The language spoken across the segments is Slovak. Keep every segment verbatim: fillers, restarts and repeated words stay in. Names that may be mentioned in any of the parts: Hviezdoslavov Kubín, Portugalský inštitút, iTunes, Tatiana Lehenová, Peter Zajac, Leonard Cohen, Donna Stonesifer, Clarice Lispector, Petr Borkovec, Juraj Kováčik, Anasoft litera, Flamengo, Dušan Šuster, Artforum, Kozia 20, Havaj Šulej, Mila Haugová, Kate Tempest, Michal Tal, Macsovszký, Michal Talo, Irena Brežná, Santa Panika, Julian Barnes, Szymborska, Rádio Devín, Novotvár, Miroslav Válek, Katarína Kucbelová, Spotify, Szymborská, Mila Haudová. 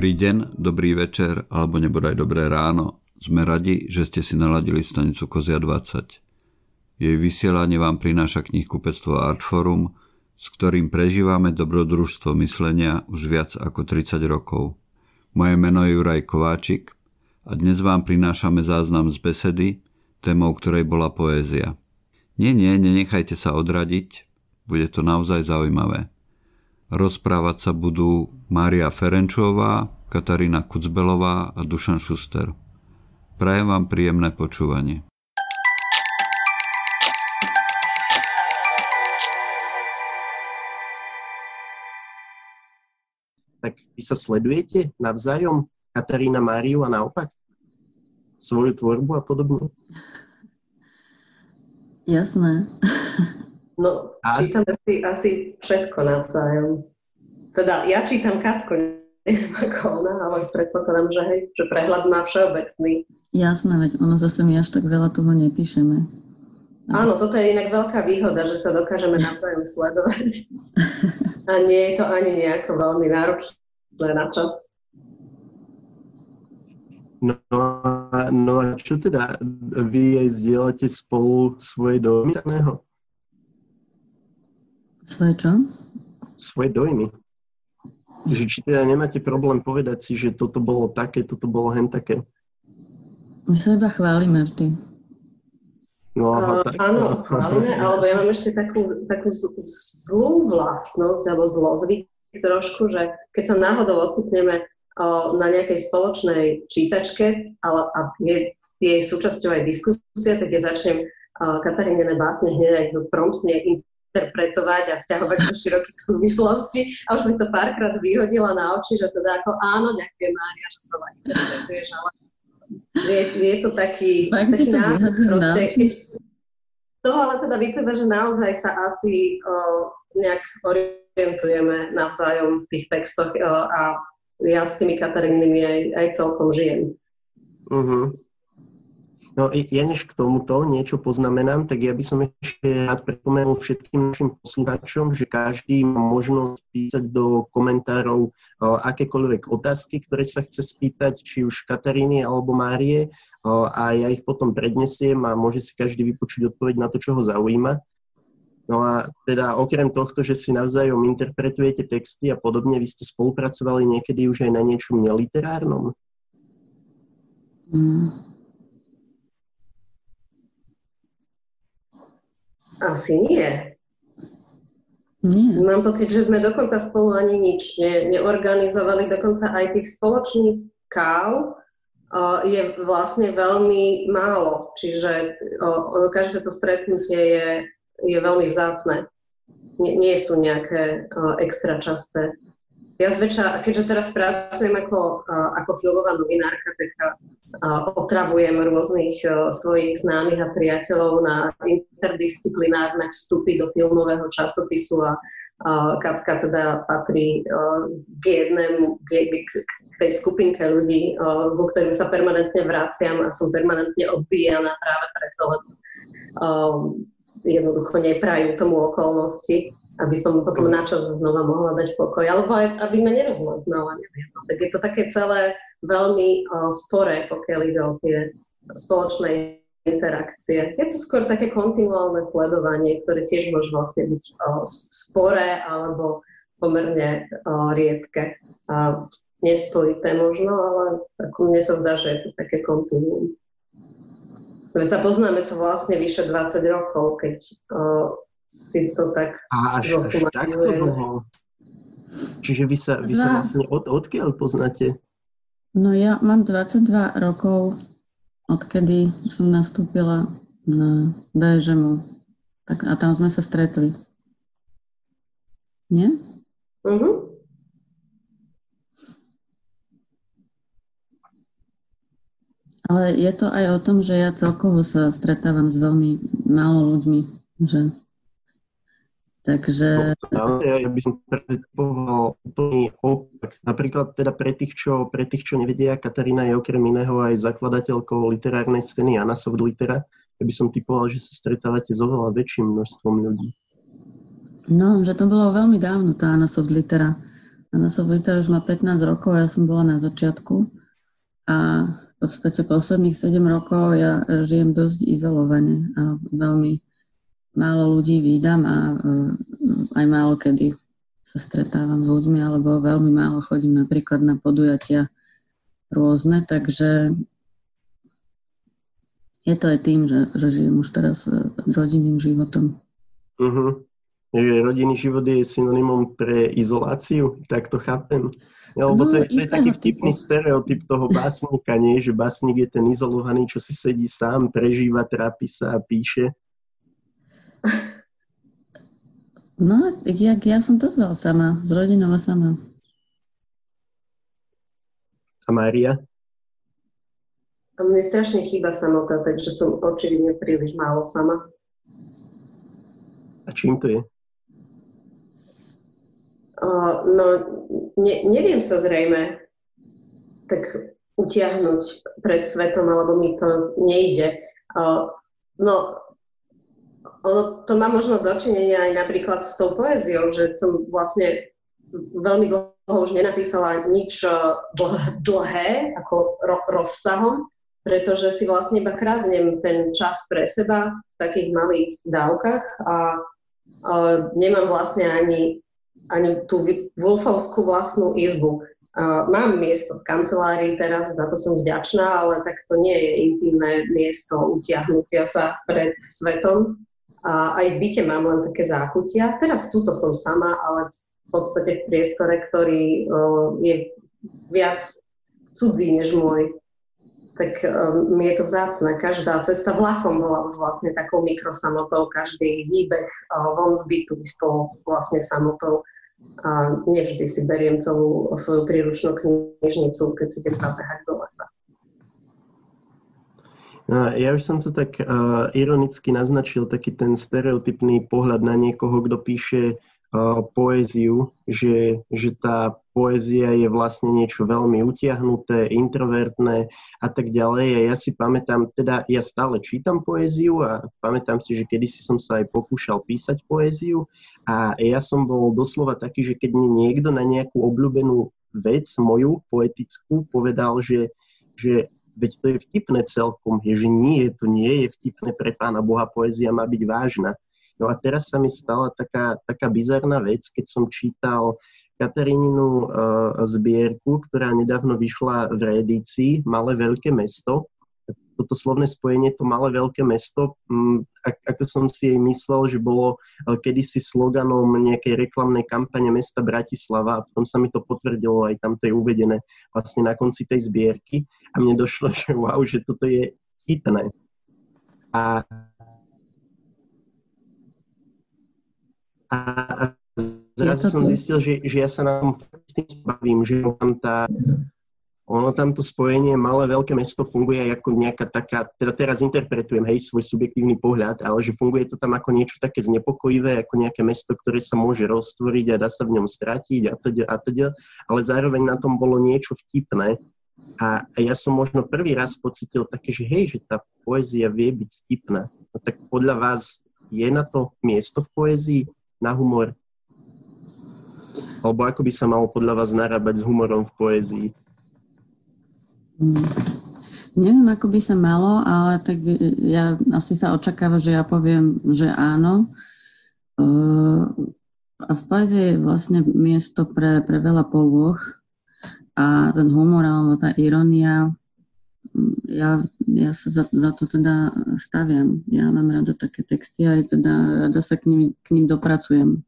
Dobrý deň, dobrý večer alebo nebodaj dobré ráno. Sme radi, že ste si naladili stanicu Kozia dvadsať. Jej vysielanie vám prináša Kníhkupectvo Artforum, s ktorým prežívame dobrodružstvo myslenia už viac ako tridsať rokov. Moje meno je Juraj Kováčik a dnes vám prinášame záznam z besedy, témou ktorej bola poézia. Nie, nie, nenechajte sa odradiť, bude to naozaj zaujímavé. Rozprávať sa budú Mária Ferenčová, Katarína Kucbelová a Dušan Šuster. Prajem vám príjemné počúvanie. Tak vy sa sledujete navzájom, Katarína Máriu a naopak? Svoju tvorbu a podobne? Jasné. No, a... čítame si asi všetko navzájom. Teda ja čítam Katku, neviem ako ona, ale predpokladám, že, hej, že prehľad má všeobecný. Jasné, veď ono zase my až tak veľa toho nepíšeme. Ale... Áno, toto je inak veľká výhoda, že sa dokážeme navzájom sledovať. A nie je to ani nejako veľmi náročné na čas. No, no a čo teda? Vy aj zdieľate spolu svoje dojmy daného? Svoje čo? Svoje dojmy. Že či teda nemáte problém povedať si, že toto bolo také, toto bolo hen také? My sa iba chválime vždy. No, aha, tak. Áno, chválime, alebo ja mám ešte takú, takú zlú vlastnosť, alebo zlozvyk trošku, že keď sa náhodou ocitneme na nejakej spoločnej čítačke ale, a je jej súčasťou aj diskusia, tak ja začnem Katarínené básne hneď promptne interpretovať a vťahovať do širokých súvislostí. A už mi to párkrát vyhodila na oči, že teda ako áno, ďakujem Mária, že sa vám interpretuješ, ale je, je to taký, taký to návod proste. To ale teda vypadá, že naozaj sa asi o, nejak orientujeme navzájom v tých textoch o, a ja s tými Katarínnymi aj, aj celkom žijem. Uh-huh. No ja než k tomuto niečo poznamenám, tak ja by som ešte rád pripomenul všetkým našim poslucháčom, že každý má možnosť písať do komentárov o, akékoľvek otázky, ktoré sa chce spýtať, či už Kataríny alebo Márie, o, a ja ich potom prednesiem a môže si každý vypočuť odpoveď na to, čo ho zaujíma. No a teda okrem tohto, že si navzájom interpretujete texty a podobne, vy ste spolupracovali niekedy už aj na niečom neliterárnom? Mm. Asi nie. Nie. Mám pocit, že sme dokonca spolu ani nič ne, neorganizovali, dokonca aj tých spoločných káv o, je vlastne veľmi málo. Čiže o, o, každé to stretnutie je, je veľmi vzácne. Nie, nie sú nejaké o, extra časté. Ja zväčša, keďže teraz pracujem ako, o, ako filmová novinárka, tak otravujem rôznych o, svojich známych a priateľov na interdisciplinárne vstupy do filmového časopisu a o, Katka teda patrí o, k jednému, k, k tej skupinke ľudí, o, ku ktorým sa permanentne vraciam a som permanentne odbíjana práve preto, lebo jednoducho neprajú tomu okolnosti, aby som potom načas znova mohla dať pokoj, alebo aj, aby ma nerozmaznala, neviem. Tak je to také celé veľmi o, sporé, pokiaľ ide o tie spoločné interakcie. Je to skôr také kontinuálne sledovanie, ktoré tiež môže vlastne byť o, sporé alebo pomerne o, riedke. A nespojité možno, ale ako mne sa zdá, že je to také kontinuálne. Sa poznáme sa vlastne vyše dvadsať rokov, keď o, si to tak zosumatizujeme. Čiže vy sa, vy sa vlastne od, odkiaľ poznáte? No ja mám dvadsaťdva rokov, odkedy som nastúpila na bé žé em u. Tak, a tam sme sa stretli. Nie? Uh-huh. Ale je to aj o tom, že ja celkovo sa stretávam s veľmi málo ľuďmi. Že... Takže... Ja by som predpovedal úplný opak. Napríklad teda pre tých, čo, pre tých, čo nevedia, Katarína je okrem iného aj zakladateľkou literárnej scény Anasoft litera. Ja by som typoval, že sa stretávate s oveľa väčším množstvom ľudí. No, že to bolo veľmi dávno, tá Anasoft litera. Anasoft litera už má pätnásť rokov, ja som bola na začiatku a v podstate posledných sedem rokov ja žijem dosť izolovane a veľmi málo ľudí vídam a aj málo kedy sa stretávam s ľuďmi alebo veľmi málo chodím napríklad na podujatia rôzne, takže je to aj tým, že, že žijem už teraz rodinným životom. Uh-huh. Rodinný život je synonymom pre izoláciu, tak to chápem. Ja, lebo no, to, je, to je taký vtipný stereotyp toho básnika, nie? Že básnik je ten izolovaný, čo si sedí sám, prežíva, trápi sa a píše. No, ja, ja som to zvala sama, z rodinou a sama. A Mária? A mne strašne chýba samota, takže som očividne príliš málo sama. A čím to je? Uh, no, ne, neviem sa zrejme tak utiahnuť pred svetom, alebo mi to nejde. Uh, no, ono to má možno dočinenia aj napríklad s tou poéziou, že som vlastne veľmi dlho už nenapísala nič dl- dlhé, ako ro- rozsahom, pretože si vlastne iba kradnem ten čas pre seba v takých malých dávkach a, a nemám vlastne ani ani tú wolfovskú vlastnú izbu. Uh, mám miesto v kancelárii teraz, za to som vďačná, ale tak to nie je intimné miesto utiahnutia sa pred svetom. Uh, aj v byte mám len také zákutia. Teraz tuto som sama, ale v podstate v priestore, ktorý uh, je viac cudzí než môj. Tak um, mi je to vzácne. Každá cesta vlakom bola vlastne takou mikrosamotou, každý výbeh uh, von z bytu bol vlastne samotou. A nevždy si beriem celú svoju príručnú knižnicu, keď si idem zapehať do lesa. Ja už som to tak uh, ironicky naznačil, taký ten stereotypný pohľad na niekoho, kto píše uh, poéziu, že, že tá poézia je vlastne niečo veľmi utiahnuté, introvertné a tak ďalej. A ja si pamätám, teda ja stále čítam poéziu a pamätám si, že kedysi som sa aj pokúšal písať poéziu. A ja som bol doslova taký, že keď mi niekto na nejakú obľúbenú vec, moju poetickú, povedal, že, že veď to je vtipné celkom, je, že nie, to nie je vtipné pre Pána Boha, poézia má byť vážna. No a teraz sa mi stala taká, taká bizarná vec, keď som čítal Kataríninu e, zbierku, ktorá nedávno vyšla v reedícii Malé veľké mesto. Toto slovné spojenie, to malé veľké mesto, ako som si jej myslel, že bolo kedysi sloganom nejakej reklamnej kampane mesta Bratislava a potom sa mi to potvrdilo, aj tam to je uvedené vlastne na konci tej zbierky a mne došlo, že wow, že toto je chytné. A, a, a zrazu som zistil, že, že ja sa nám s tým bavím, že mám tá... Ono tam to spojenie malé veľké mesto funguje ako nejaká taká, teda teraz interpretujem, hej, svoj subjektívny pohľad, ale že funguje to tam ako niečo také znepokojivé, ako nejaké mesto, ktoré sa môže roztvoriť a dá sa v ňom stratiť a teda, a teda, ale zároveň na tom bolo niečo vtipné. A, a ja som možno prvý raz pocitil také, že hej, že tá poézia vie byť vtipná. No tak podľa vás je na to miesto v poézii, na humor? Alebo ako by sa malo podľa vás narábať s humorom v poézii? Hmm. Neviem, ako by sa malo, ale tak ja asi sa očakáva, že ja poviem, že áno. Uh, a v poézii je vlastne miesto pre, pre veľa polôh a ten humor alebo tá irónia, ja, ja sa za, za to teda staviam. Ja mám rada také texty a teda rada sa k nim, k nim dopracujem.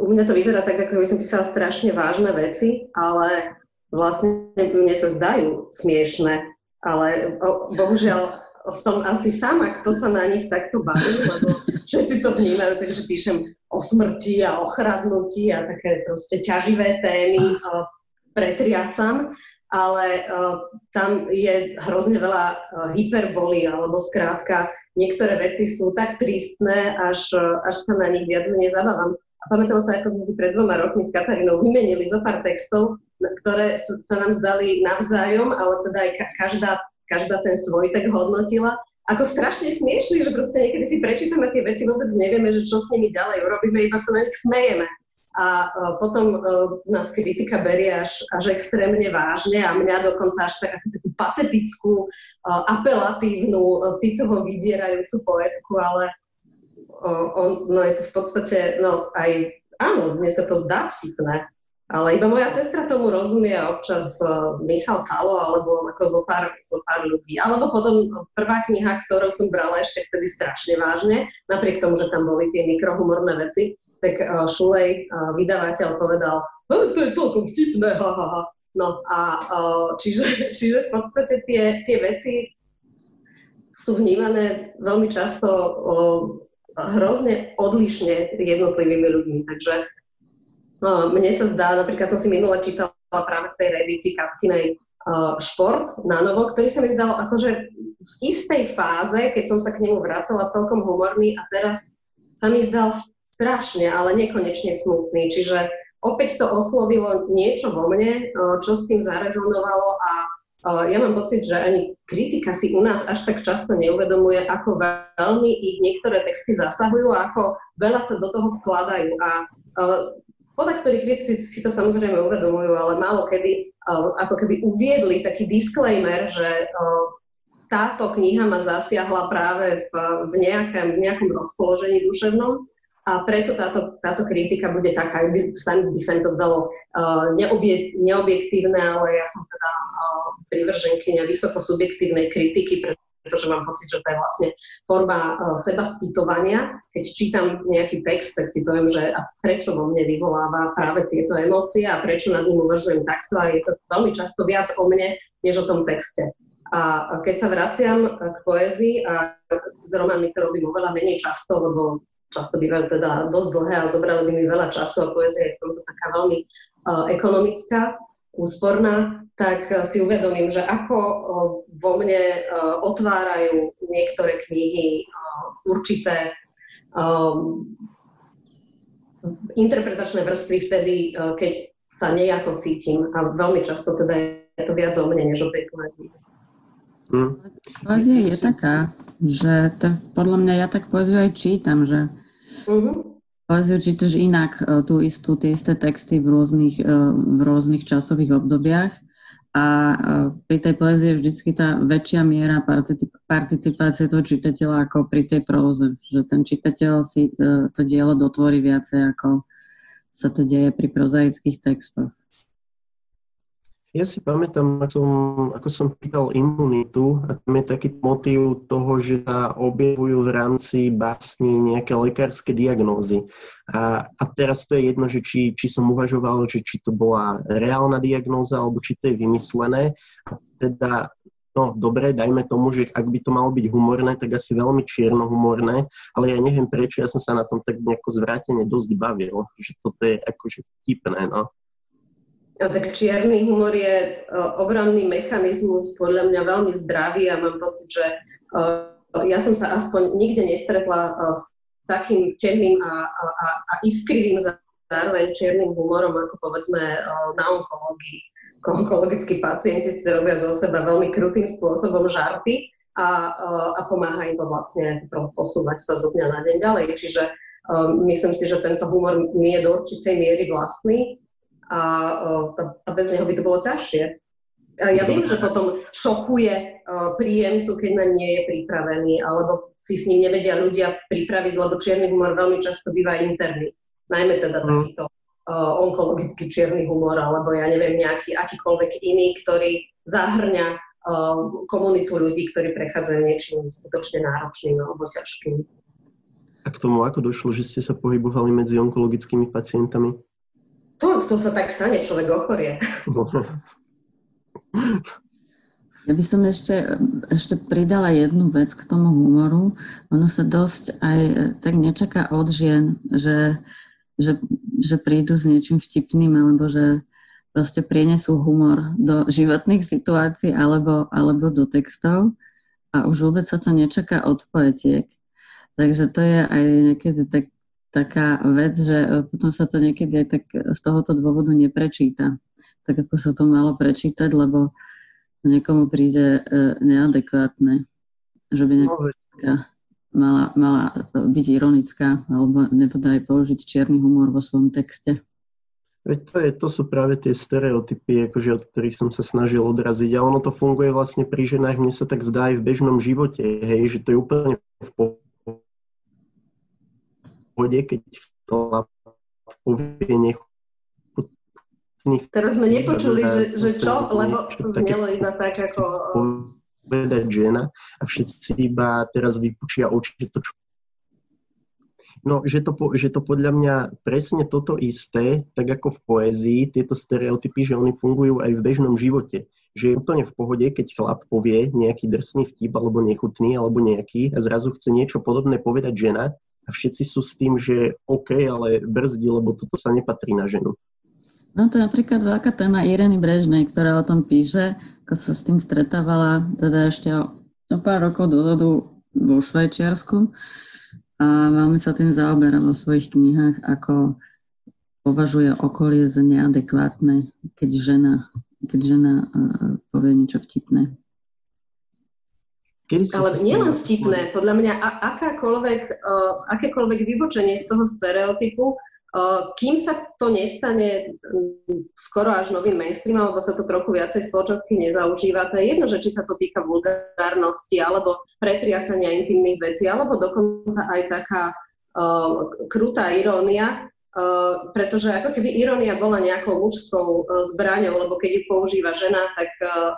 U mňa to vyzerá tak, ako by som písala strašne vážne veci, ale vlastne mne sa zdajú smiešne, ale bohužiaľ som asi sama, kto sa na nich takto baví, lebo všetci to vnímajú, takže píšem o smrti a o chradnutí a také proste ťaživé témy pretriasam, ale tam je hrozne veľa hyperbolí, alebo skrátka niektoré veci sú tak tristné, až, až sa na nich viac menej zabávam. A pamätám sa, ako sme si pred dvoma rokmi s Katarínou vymenili zo pár textov, ktoré sa nám zdali navzájom, ale teda aj každá, každá ten svoj tak hodnotila. Ako strašne smiešný, že proste niekedy si prečítame tie veci, vôbec nevieme, že čo s nimi ďalej urobíme, iba sa na nich smejeme. a potom nás kritika berie až, až extrémne vážne a mňa dokonca až tak, takú patetickú, apelatívnu, citovo vydierajúcu poetku, ale on, no je to v podstate, no aj, áno, mne sa to zdá vtipné, ale iba moja sestra tomu rozumie občas Michal Talo alebo ako zo pár, zo pár ľudí. Alebo potom prvá kniha, ktorou som brala ešte vtedy strašne vážne, napriek tomu, že tam boli tie mikrohumorné veci, tak Šulej, vydavateľ, povedal, to je celkom vtipné, ha, ha, ha. No a čiže, čiže v podstate tie, tie veci sú vnímané veľmi často o, hrozne odlišne jednotlivými ľuďmi. Takže no, mne sa zdá, napríklad som si minule čítala práve v tej reedícii Kapkinej Šport na novo, ktorý sa mi zdal akože v istej fáze, keď som sa k nemu vracala, celkom humorný a teraz sa mi zdal strašne, ale nekonečne smutný. Čiže opäť to oslovilo niečo vo mne, čo s tým zarezonovalo a ja mám pocit, že ani kritika si u nás až tak často neuvedomuje, ako veľmi ich niektoré texty zasahujú a ako veľa sa do toho vkladajú. A podľa ktorých kritici si to samozrejme uvedomujú, ale málo kedy ako keby uviedli taký disclaimer, že táto kniha ma zasiahla práve v, v, nejakém, v nejakom rozpoložení duševnom. A preto táto, táto kritika bude taká, by, by sa mi to zdalo uh, neobie, neobjektívne, ale ja som teda uh, privrženkyňa vysoko subjektívnej kritiky, pretože mám pocit, že to je vlastne forma uh, seba spýtovania. Keď čítam nejaký text, tak si poviem, že a prečo vo mne vyvoláva práve tieto emócie a prečo nad ním uvažujem takto a je to veľmi často viac o mne, než o tom texte. A keď sa vraciam k poézii a s románmi to robím oveľa menej často, lebo často bývajú teda dosť dlhé a zobrali by mi veľa času a poézia je v tomto taká veľmi uh, ekonomická, úsporná, tak uh, si uvedomím, že ako uh, vo mne uh, otvárajú niektoré knihy uh, určité um, interpretačné vrstvy vtedy, uh, keď sa nejako cítim a veľmi často teda je to viac o mne, než o tej poézii. Hmm. Poézia je taká, že to podľa mňa ja tak poéziu aj čítam, že uh-huh. poéziu čítaš inak tú istú, tie isté texty v rôznych, v rôznych časových obdobiach a pri tej poézii je vždycky tá väčšia miera participácie toho čitateľa ako pri tej próze, že ten čitateľ si to dielo dotvorí viacej ako sa to deje pri prozaických textoch. Ja si pamätám, ako som, ako som pýtal imunitu a tam je taký motív toho, že sa objavujú v rámci básni nejaké lekárske diagnózy. A, a teraz to je jedno, že či, či som uvažoval, že či to bola reálna diagnóza alebo či to je vymyslené. A teda, no dobre, dajme tomu, že ak by to malo byť humorné, tak asi veľmi čiernohumorné, ale ja neviem prečo, ja som sa na tom tak nejako zvrátene dosť bavil, že toto je akože vtipné, no. No, tak čierny humor je uh, obranný mechanizmus, podľa mňa veľmi zdravý a mám pocit, že uh, ja som sa aspoň nikde nestretla uh, s takým temným a, a, a iskrivým zároveň čiernym humorom, ako povedzme uh, na onkológii. Onkologickí pacienti si robia zo seba veľmi krutým spôsobom žarty a, uh, a pomáha im to vlastne posúvať sa zo dňa na deň ďalej. Čiže uh, myslím si, že tento humor mi je do určitej miery vlastný. A, a bez neho by to bolo ťažšie. A ja viem, že potom šokuje príjemcu, keď na nie je pripravený, alebo si s ním nevedia ľudia pripraviť, lebo čierny humor veľmi často býva interný. Najmä teda takýto uh, onkologický čierny humor, alebo ja neviem, nejaký akýkoľvek iný, ktorý zahrňa uh, komunitu ľudí, ktorí prechádzajú niečím skutočne náročným alebo ťažkým. A k tomu ako došlo, že ste sa pohybovali medzi onkologickými pacientami? To, to sa tak stane, človek ochorie. Ja by som ešte, ešte pridala jednu vec k tomu humoru. Ono sa dosť aj tak nečaká od žien, že, že, že prídu s niečím vtipným, alebo že proste prinesú humor do životných situácií alebo, alebo do textov a už vôbec sa to nečaká od poetiek. Takže to je aj niekedy tak taká vec, že potom sa to niekedy aj tak z tohoto dôvodu neprečíta. Tak ako sa to malo prečítať, lebo niekomu príde neadekvátne. Že by nejaká... mala, mala byť ironická alebo nepodaj použiť čierny humor vo svojom texte. Veď to, je, to sú práve tie stereotypy, akože, od ktorých som sa snažil odraziť. A ono to funguje vlastne pri ženách, mne sa tak zdá aj v bežnom živote, hej, že to je úplne v pohode, keď chlap povie nechutný. Teraz sme nepočuli, že, že čo, lebo to znelo iba tak ako... povedať žena a všetci iba teraz vypučia oči, to čo... No, že to, že to podľa mňa presne toto isté, tak ako v poézii, tieto stereotypy, že oni fungujú aj v bežnom živote. Že je úplne v pohode, keď chlap povie nejaký drsný vtip, alebo nechutný, alebo nejaký, a zrazu chce niečo podobné povedať žena a všetci sú s tým, že OK, ale brzdi, lebo toto sa nepatrí na ženu. No to je napríklad veľká téma Ireny Brežnej, ktorá o tom píše, ako sa s tým stretávala teda ešte o pár rokov dozadu vo Švajčiarsku. A veľmi sa tým zaoberá vo svojich knihách, ako považuje okolie za neadekvátne, keď žena, keď žena uh, povie niečo vtipné. Ale nielen vtipné, podľa mňa akákoľvek, uh, akékoľvek vybočenie z toho stereotypu, uh, kým sa to nestane skoro až novým mainstreamom, alebo sa to trochu viacej spoločnosti nezaužíva, to je jedno, že či sa to týka vulgárnosti, alebo pretriasania intimných vecí, alebo dokonca aj taká uh, krutá irónia, uh, pretože ako keby irónia bola nejakou mužskou uh, zbraňou, lebo keď ju používa žena, tak, uh,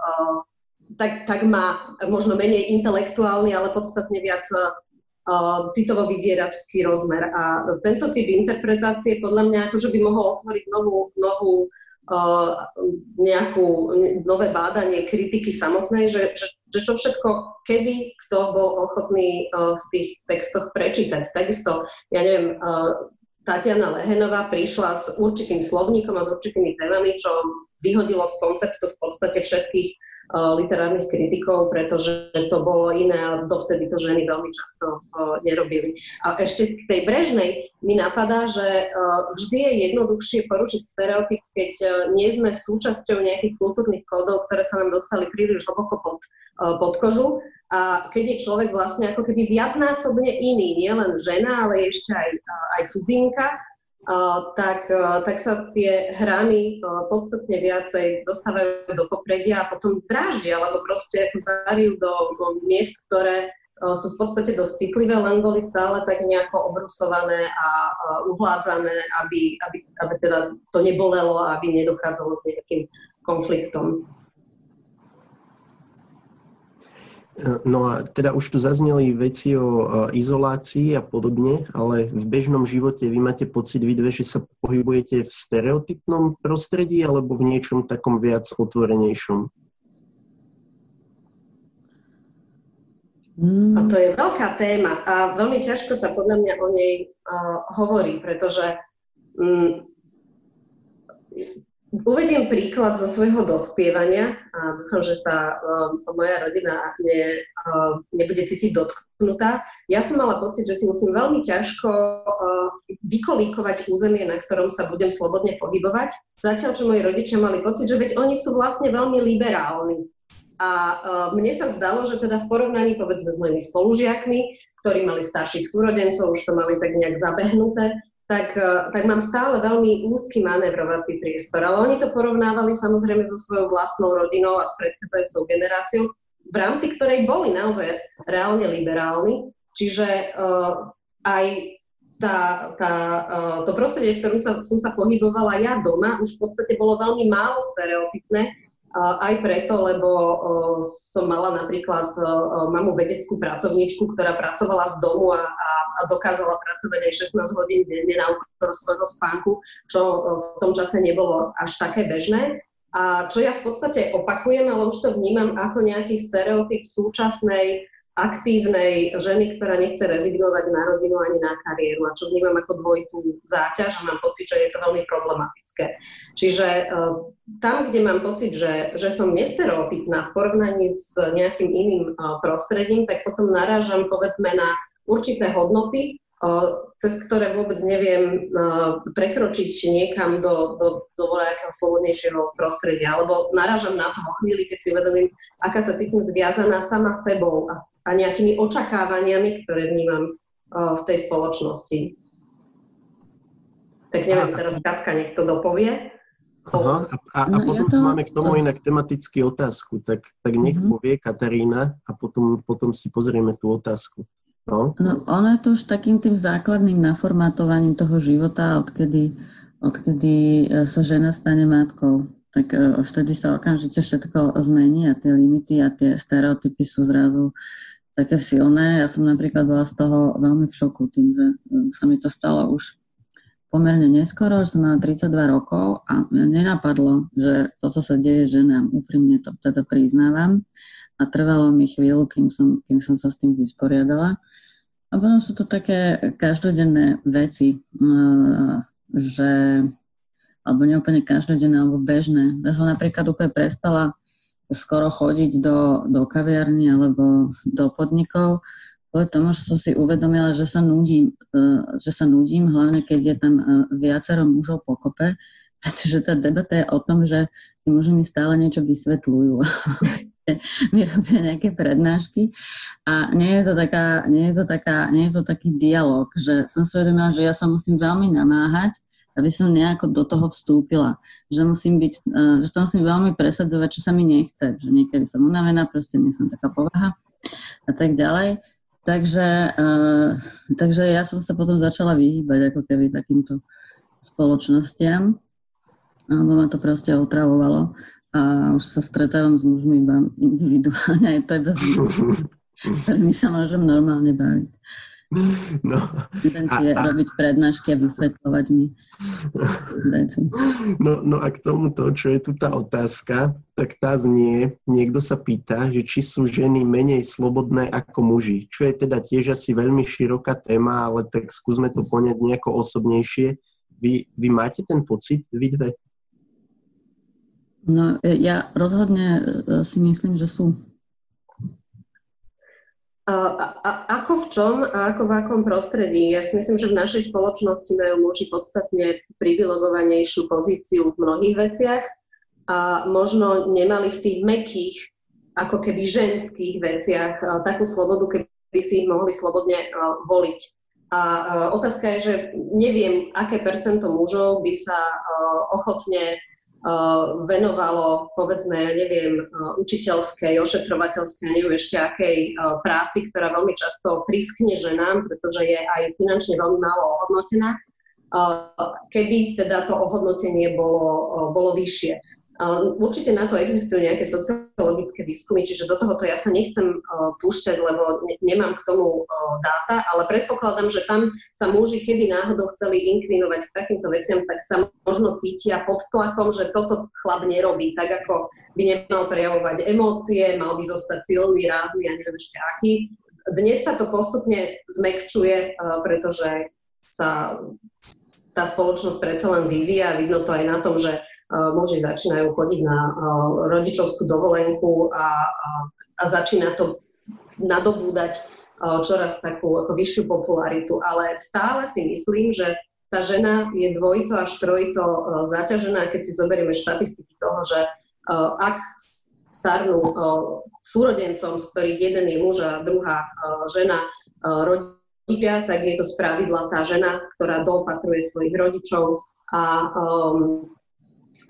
tak, tak má možno menej intelektuálny, ale podstatne viac uh, citovo vydieračský rozmer. A tento typ interpretácie podľa mňa akože by mohol otvoriť novú, novú uh, nejakú, nové bádanie kritiky samotnej, že, že že čo všetko, kedy, kto bol ochotný uh, v tých textoch prečítať. Takisto, ja neviem, uh, Tatiana Lehenová prišla s určitým slovníkom a s určitými témami, čo vyhodilo z konceptu v podstate všetkých uh, literárnych kritikov, pretože to bolo iné a dovtedy to ženy veľmi často uh, nerobili. A ešte k tej Brežnej mi napadá, že uh, vždy je jednoduchšie porušiť stereotyp, keď uh, nie sme súčasťou nejakých kultúrnych kódov, ktoré sa nám dostali príliš hlboko pod pod kožu, a keď je človek vlastne ako keby viacnásobne iný, nie len žena, ale ešte aj, aj cudzinka, tak, tak sa tie hrany podstatne viacej dostávajú do popredia a potom dráždia, alebo proste záriu do, do miest, ktoré sú v podstate dosť citlivé, len boli stále tak nejako obrusované a uhládzané, aby, aby, aby teda to nebolelo a aby nedochádzalo k nejakým konfliktom. No a teda už tu zazneli veci o izolácii a podobne, ale v bežnom živote vy máte pocit, vy dve, že sa pohybujete v stereotypnom prostredí alebo v niečom takom viac otvorenejšom? A to je veľká téma a veľmi ťažko sa podľa mňa o nej uh, hovorí, pretože um, uvediem príklad zo svojho dospievania a dúfam, že sa uh, moja rodina ne, uh, nebude cítiť dotknutá. Ja som mala pocit, že si musím veľmi ťažko uh, vykolíkovať územie, na ktorom sa budem slobodne pohybovať. Zatiaľ, čo moji rodičia mali pocit, že veď oni sú vlastne veľmi liberálni. A uh, mne sa zdalo, že teda v porovnaní povedzme s mojimi spolužiakmi, ktorí mali starších súrodencov, už to mali tak nejak zabehnuté, Tak, tak mám stále veľmi úzky manévrovací priestor. Ale oni to porovnávali samozrejme so svojou vlastnou rodinou a s predchádzajúcou generáciou, v rámci ktorej boli naozaj reálne liberálni. Čiže uh, aj tá, tá, uh, to prostredie, v ktorom sa, som sa pohybovala ja doma, už v podstate bolo veľmi málo stereotypné, uh, aj preto, lebo uh, som mala napríklad uh, mamu vedeckú pracovníčku, ktorá pracovala z domu a, a a dokázala pracovať aj šestnásť hodín denne na úkor svojho spánku, čo v tom čase nebolo až také bežné. A čo ja v podstate opakujem, ale už to vnímam ako nejaký stereotyp súčasnej, aktívnej ženy, ktorá nechce rezignovať na rodinu ani na kariéru. A čo vnímam ako dvojitú záťaž a mám pocit, že je to veľmi problematické. Čiže tam, kde mám pocit, že, že som nestereotypná v porovnaní s nejakým iným prostredím, tak potom narážam povedzme na určité hodnoty, cez ktoré vôbec neviem prekročiť niekam do, do, do voľajakého slobodnejšieho prostredia. Lebo narážam na to chvíli, keď si uvedomím, aká sa cítim zviazaná sama sebou a, a nejakými očakávaniami, ktoré vnímam v tej spoločnosti. Tak neviem, teraz Katka nech to dopovie. Aha, a, a no, potom ja to... máme k tomu inak tematickú otázku, tak, tak nech mm-hmm. povie Katarína a potom, potom si pozrieme tú otázku. No? No, ona je to už takým tým základným naformátovaním toho života, odkedy, odkedy sa žena stane matkou. Tak vtedy sa okamžite všetko zmení a tie limity a tie stereotypy sú zrazu také silné. Ja som napríklad bola z toho veľmi v šoku tým, že sa mi to stalo už pomerne neskoro, že som mala tridsaťdva rokov a mňa nenapadlo, že toto sa deje ženám. Úprimne to teda priznávam a trvalo mi chvíľu, kým som, kým som sa s tým vysporiadala. A potom sú to také každodenné veci, že, alebo neúplne každodenné, alebo bežné. Ja som napríklad úplne prestala skoro chodiť do, do kaviarni alebo do podnikov, kvôli tomu, že som si uvedomila, že sa nudím, že sa nudím, hlavne keď je tam viacero mužov pokope, pretože tá debata je o tom, že tí muži mi stále niečo vysvetľujú. Mi robia nejaké prednášky a nie je to taká, nie je to taká, nie je to taký dialog, že som si uvedomila, že ja sa musím veľmi namáhať, aby som nejako do toho vstúpila. Že musím byť, že sa musím veľmi presadzovať, čo sa mi nechce. Že niekedy som unavená, proste nie som taká povaha a tak ďalej. Takže, uh, takže ja som sa potom začala vyhýbať ako keby takýmto spoločnostiam, alebo ma to proste otravovalo a už sa stretávam s mužmi iba individuálne, aj to iba s mužmi, s ktorými sa môžem normálne baviť. No. Intencie robiť prednášky a vysvetľovať mi. No, no a k tomuto, čo je tu tá otázka, tak tá znie, niekto sa pýta, že či sú ženy menej slobodné ako muži, čo je teda tiež asi veľmi široká téma, ale tak skúsme to poňať nejako osobnejšie. Vy, vy máte ten pocit, vy dve? No, ja rozhodne si myslím, že sú. A, a, ako v čom a ako v akom prostredí? Ja si myslím, že v našej spoločnosti majú muži podstatne privilegovanejšiu pozíciu v mnohých veciach a možno nemali v tých mäkkých, ako keby ženských veciach takú slobodu, keby si ich mohli slobodne voliť. A otázka je, že neviem, aké percento mužov by sa ochotne venovalo, povedzme, ja neviem, učiteľskej, ošetrovateľskej, neviem ešte akej práci, ktorá veľmi často priskne ženám, pretože je aj finančne veľmi málo ohodnotená, keby teda to ohodnotenie bolo, bolo vyššie. Určite na to existujú nejaké sociologické výskumy, čiže do tohoto ja sa nechcem púšťať, lebo nemám k tomu dáta, ale predpokladám, že tam sa muži, keby náhodou chceli inklinovať k takýmto veciam, tak sa možno cítia pod tlakom, že toto chlap nerobí, tak ako by nemal prejavovať emócie, mal by zostať silný, rázny, ja neviem ešte aký. Dnes sa to postupne zmäkčuje, pretože sa tá spoločnosť predsa len vyvíja, vidno to aj na tom, že muži začínajú chodiť na rodičovskú dovolenku a, a, a začína to nadobúdať čoraz takú ako vyššiu popularitu. Ale stále si myslím, že tá žena je dvojito až trojito zaťažená, keď si zoberieme štatistiky toho, že ak starnú súrodencom, z ktorých jeden je muž a druhá žena, rodičia, tak je to spravidla tá žena, ktorá doopatruje svojich rodičov a um,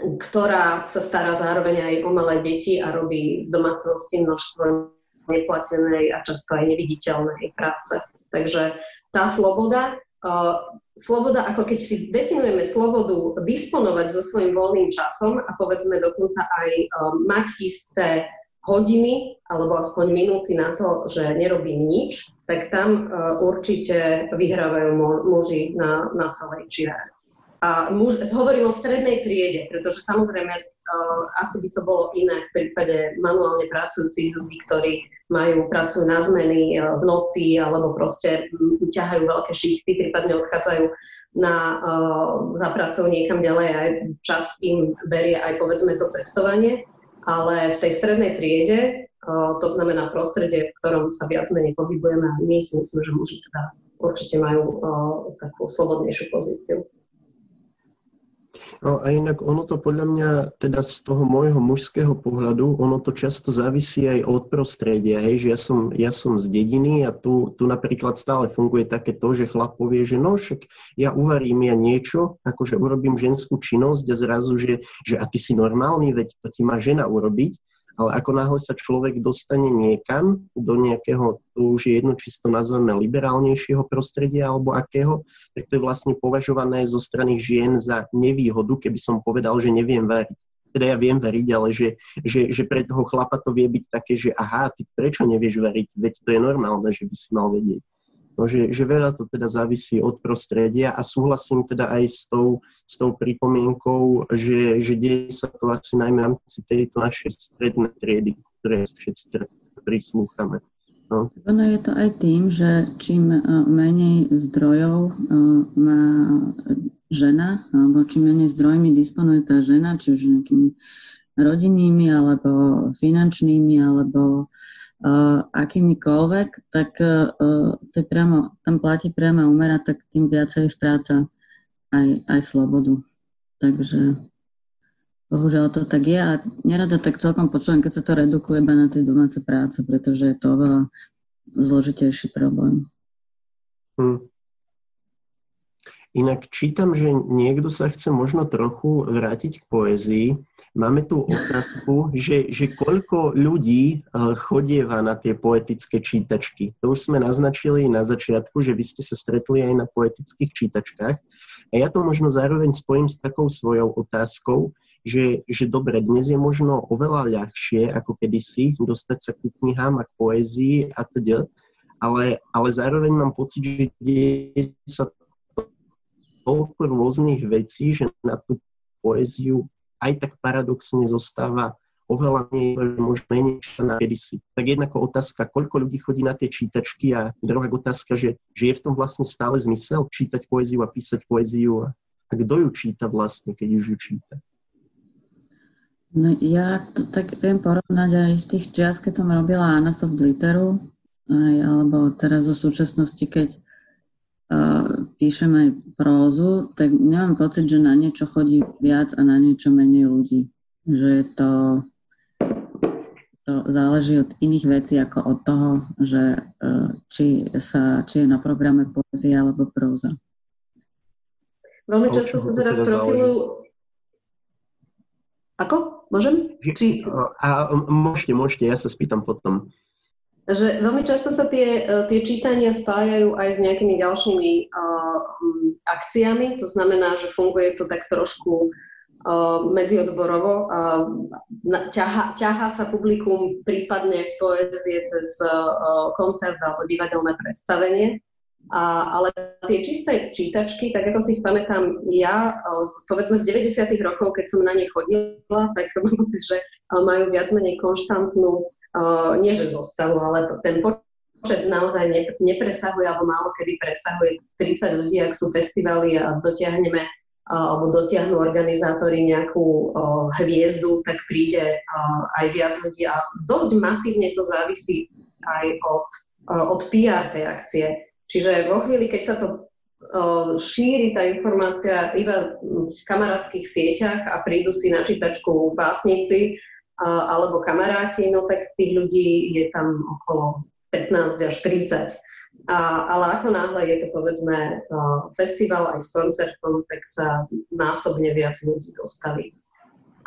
ktorá sa stará zároveň aj o malé deti a robí v domácnosti množstvo neplatenej a často aj neviditeľnej práce. Takže tá sloboda, uh, sloboda, ako keď si definujeme slobodu disponovať so svojím voľným časom a povedzme dokonca aj uh, mať isté hodiny alebo aspoň minúty na to, že nerobím nič, tak tam uh, určite vyhrávajú muži na, na celej čiare. A muž, hovorím o strednej triede, pretože samozrejme uh, asi by to bolo iné v prípade manuálne pracujúcich ľudí, ktorí majú pracujú na zmeny uh, v noci alebo proste um, ťahajú veľké šichty, prípadne odchádzajú na uh, zapracov niekam ďalej a čas im berie aj povedzme to cestovanie. Ale v tej strednej triede, uh, to znamená prostredie, v ktorom sa viac menej pohybujeme a my si myslím, že muži teda určite majú uh, takú slobodnejšiu pozíciu. No a inak ono to podľa mňa, teda z toho môjho mužského pohľadu, ono to často závisí aj od prostredia, hej, že ja som, ja som z dediny a tu, tu napríklad stále funguje také to, že chlap povie, že no však ja uvarím ja niečo, akože urobím ženskú činnosť a zrazu, že, že a ty si normálny, veď to ti má žena urobiť, ale ako náhle sa človek dostane niekam do nejakého, tu už je jedno čisto nazvané liberálnejšieho prostredia alebo akého, tak to je vlastne považované zo strany žien za nevýhodu, keby som povedal, že neviem variť. Teda ja viem variť, ale že, že, že pre toho chlapa to vie byť také, že aha, ty prečo nevieš variť, veď to je normálne, že by si mal vedieť. No, že, že veľa to teda závisí od prostredia a súhlasím teda aj s tou, s tou pripomienkou, že, že deje sa to asi najmä v rámci tejto našej strednej triedy, ktoré všetci prislúchame. No. Ono je to aj tým, že čím menej zdrojov má žena, alebo čím menej zdrojmi disponuje tá žena, či už nejakými rodinnými, alebo finančnými, alebo Uh, akýmikoľvek, tak uh, to je priamo, tam platí priama úmera, tak tým viacej stráca aj, aj slobodu. Takže bohužiaľ to tak je a nerada tak celkom počujem, keď sa to redukuje iba na tie domáce práce, pretože je to oveľa zložitejší problém. Hm. Inak čítam, že niekto sa chce možno trochu vrátiť k poézii. Máme tu otázku, že, že koľko ľudí chodieva na tie poetické čítačky. To už sme naznačili na začiatku, že vy ste sa stretli aj na poetických čítačkách. A ja to možno zároveň spojím s takou svojou otázkou, že, že dobre, dnes je možno oveľa ľahšie ako kedysi dostať sa ku knihám a k poézii a teda, ale, ale zároveň mám pocit, že deje sa toľko rôznych vecí, že na tú poéziu aj tak paradoxne zostáva oveľa menej, možno menej na kedysi. Tak jednako otázka, koľko ľudí chodí na tie čítačky a druhá otázka, že, že je v tom vlastne stále zmysel čítať poéziu a písať poéziu a, a kto ju číta vlastne, keď už ju číta? No, ja to tak viem porovnať aj z tých čias, keď som robila Anasoft literu, aj, alebo teraz zo súčasnosti, keď píšem aj prózu, tak nemám pocit, že na niečo chodí viac a na niečo menej ľudí. Že to, to záleží od iných vecí ako od toho, že či, sa, či je na programe poézia alebo próza. Veľmi často sa teraz profilujú... Ako? Môžem? Či... A, môžete, môžete, ja sa spýtam potom. Že veľmi často sa tie, tie čítania spájajú aj s nejakými ďalšími uh, akciami, to znamená, že funguje to tak trošku uh, medziodborovo a uh, ťaha, ťaha sa publikum prípadne poézie cez uh, koncert alebo divadelné predstavenie. A, ale tie čisté čítačky, tak ako si ich pamätám ja, z, povedzme z deväťdesiatych rokov, keď som na ne chodila, tak mám pocit, že majú viac menej konštantnú Uh, nie, že zostalo, ale ten počet naozaj ne, nepresahuje alebo málo kedy presahuje tridsať ľudí, ak sú festivály a dotiahneme uh, alebo dotiahnu organizátori nejakú uh, hviezdu, tak príde uh, aj viac ľudí a dosť masívne to závisí aj od, uh, od pé er tej akcie. Čiže vo chvíli, keď sa to uh, šíri tá informácia iba v kamarátskych sieťach a prídu si na čítačku básnici, alebo kamaráti, no tak tých ľudí je tam okolo pätnásť až tridsať. A, ale ako náhle je to povedzme festival aj s koncertom, tak sa násobne viac ľudí dostaví.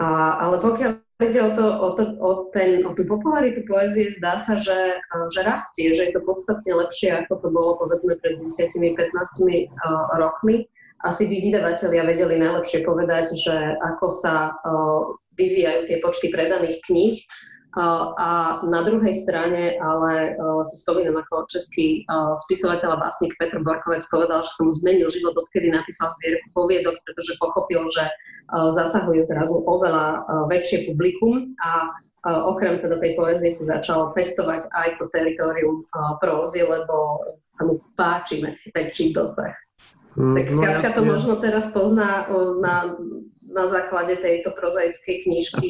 A, ale pokiaľ ide o, to, o, to, o, ten, o tú popularitu poézie, zdá sa, že, že rastie, že je to podstatne lepšie, ako to bolo povedzme pred desať až pätnásť rokmi. Asi by vydavatelia vedeli najlepšie povedať, že ako sa vyvíjajú tie počty predaných kníh. A na druhej strane, ale si spomínam, ako český spisovateľ a básnik Petr Borkovec povedal, že sa mu zmenil život, odkedy napísal zbierku poviedok, pretože pochopil, že zasahuje zrazu oveľa väčšie publikum a okrem teda tej poézie si začal pestovať aj to teritorium prózy, lebo sa mu páči väčší dosah. Tak Katka to možno teraz pozná na na základe tejto prozaickej knižky.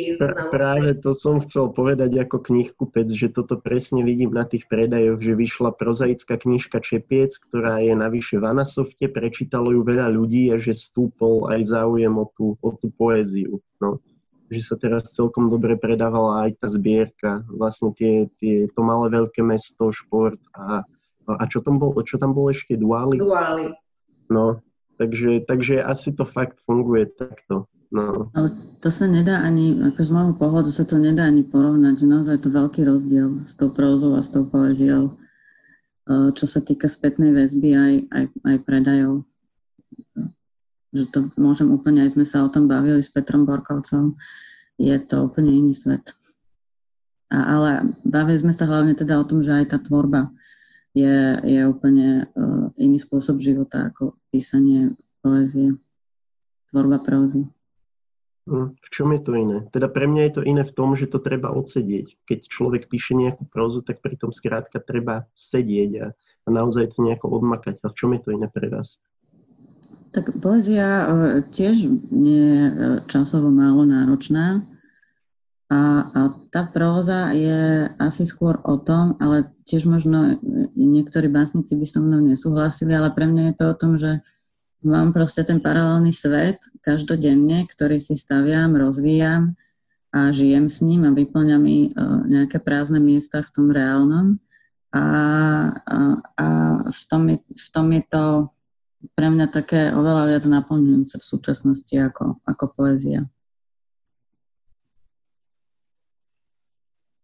Práve to som chcel povedať ako knihkupec, že toto presne vidím na tých predajoch, že vyšla prozaická knižka Čepiec, ktorá je navyše v Anasofte, prečítalo ju veľa ľudí a že stúpol aj záujem o tú, o tú poéziu. No, že sa teraz celkom dobre predávala aj tá zbierka, vlastne tie, tie, to malé veľké mesto, šport a, a čo tam bolo, čo tam bolo ešte, duály? Duály. No, takže, takže asi to fakt funguje takto. No. Ale to sa nedá ani, ako z môjho pohľadu sa to nedá ani porovnať, že naozaj je to veľký rozdiel s tou prózou a s tou poéziou, čo sa týka spätnej väzby aj, aj, aj predajov. Že to môžem úplne, aj sme sa o tom bavili s Petrom Borkovcom, je to úplne iný svet. A, ale bavili sme sa hlavne teda o tom, že aj tá tvorba je, je úplne uh, iný spôsob života ako písanie poézie, tvorba prózy. V čom je to iné? Teda pre mňa je to iné v tom, že to treba odsedieť. Keď človek píše nejakú prózu, tak pri tom skrátka treba sedieť a, a naozaj to nejako odmakať. A v čom je to iné pre vás? Tak poézia tiež nie je časovo málo náročná a, a tá próza je asi skôr o tom, ale tiež možno niektorí básnici by so mnou nesúhlasili, ale pre mňa je to o tom, že mám proste ten paralelný svet každodenne, ktorý si staviam, rozvíjam a žijem s ním a vyplňa mi nejaké prázdne miesta v tom reálnom. A, a, a v tom je, v tom je to pre mňa také oveľa viac naplňujúce v súčasnosti ako, ako poézia.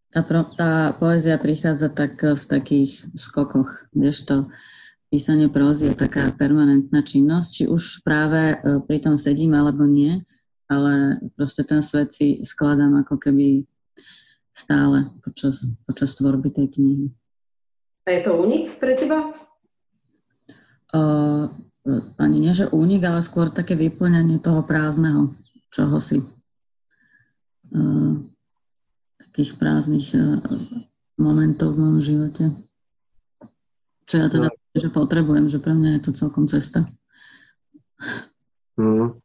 Tá, pro, tá poézia prichádza tak v takých skokoch, kdežto písanie prózy je taká permanentná činnosť, či už práve pri tom sedím alebo nie, ale proste ten svet si skladám ako keby stále počas, počas tvorby tej knihy. A je to únik pre teba? Uh, ani nie, že únik, ale skôr také vyplňanie toho prázdneho, čohosi. Uh, takých prázdnych uh, momentov v mojom živote. Čo ja teda, no, že potrebujem, že pre mňa je to celkom cesta. Mm.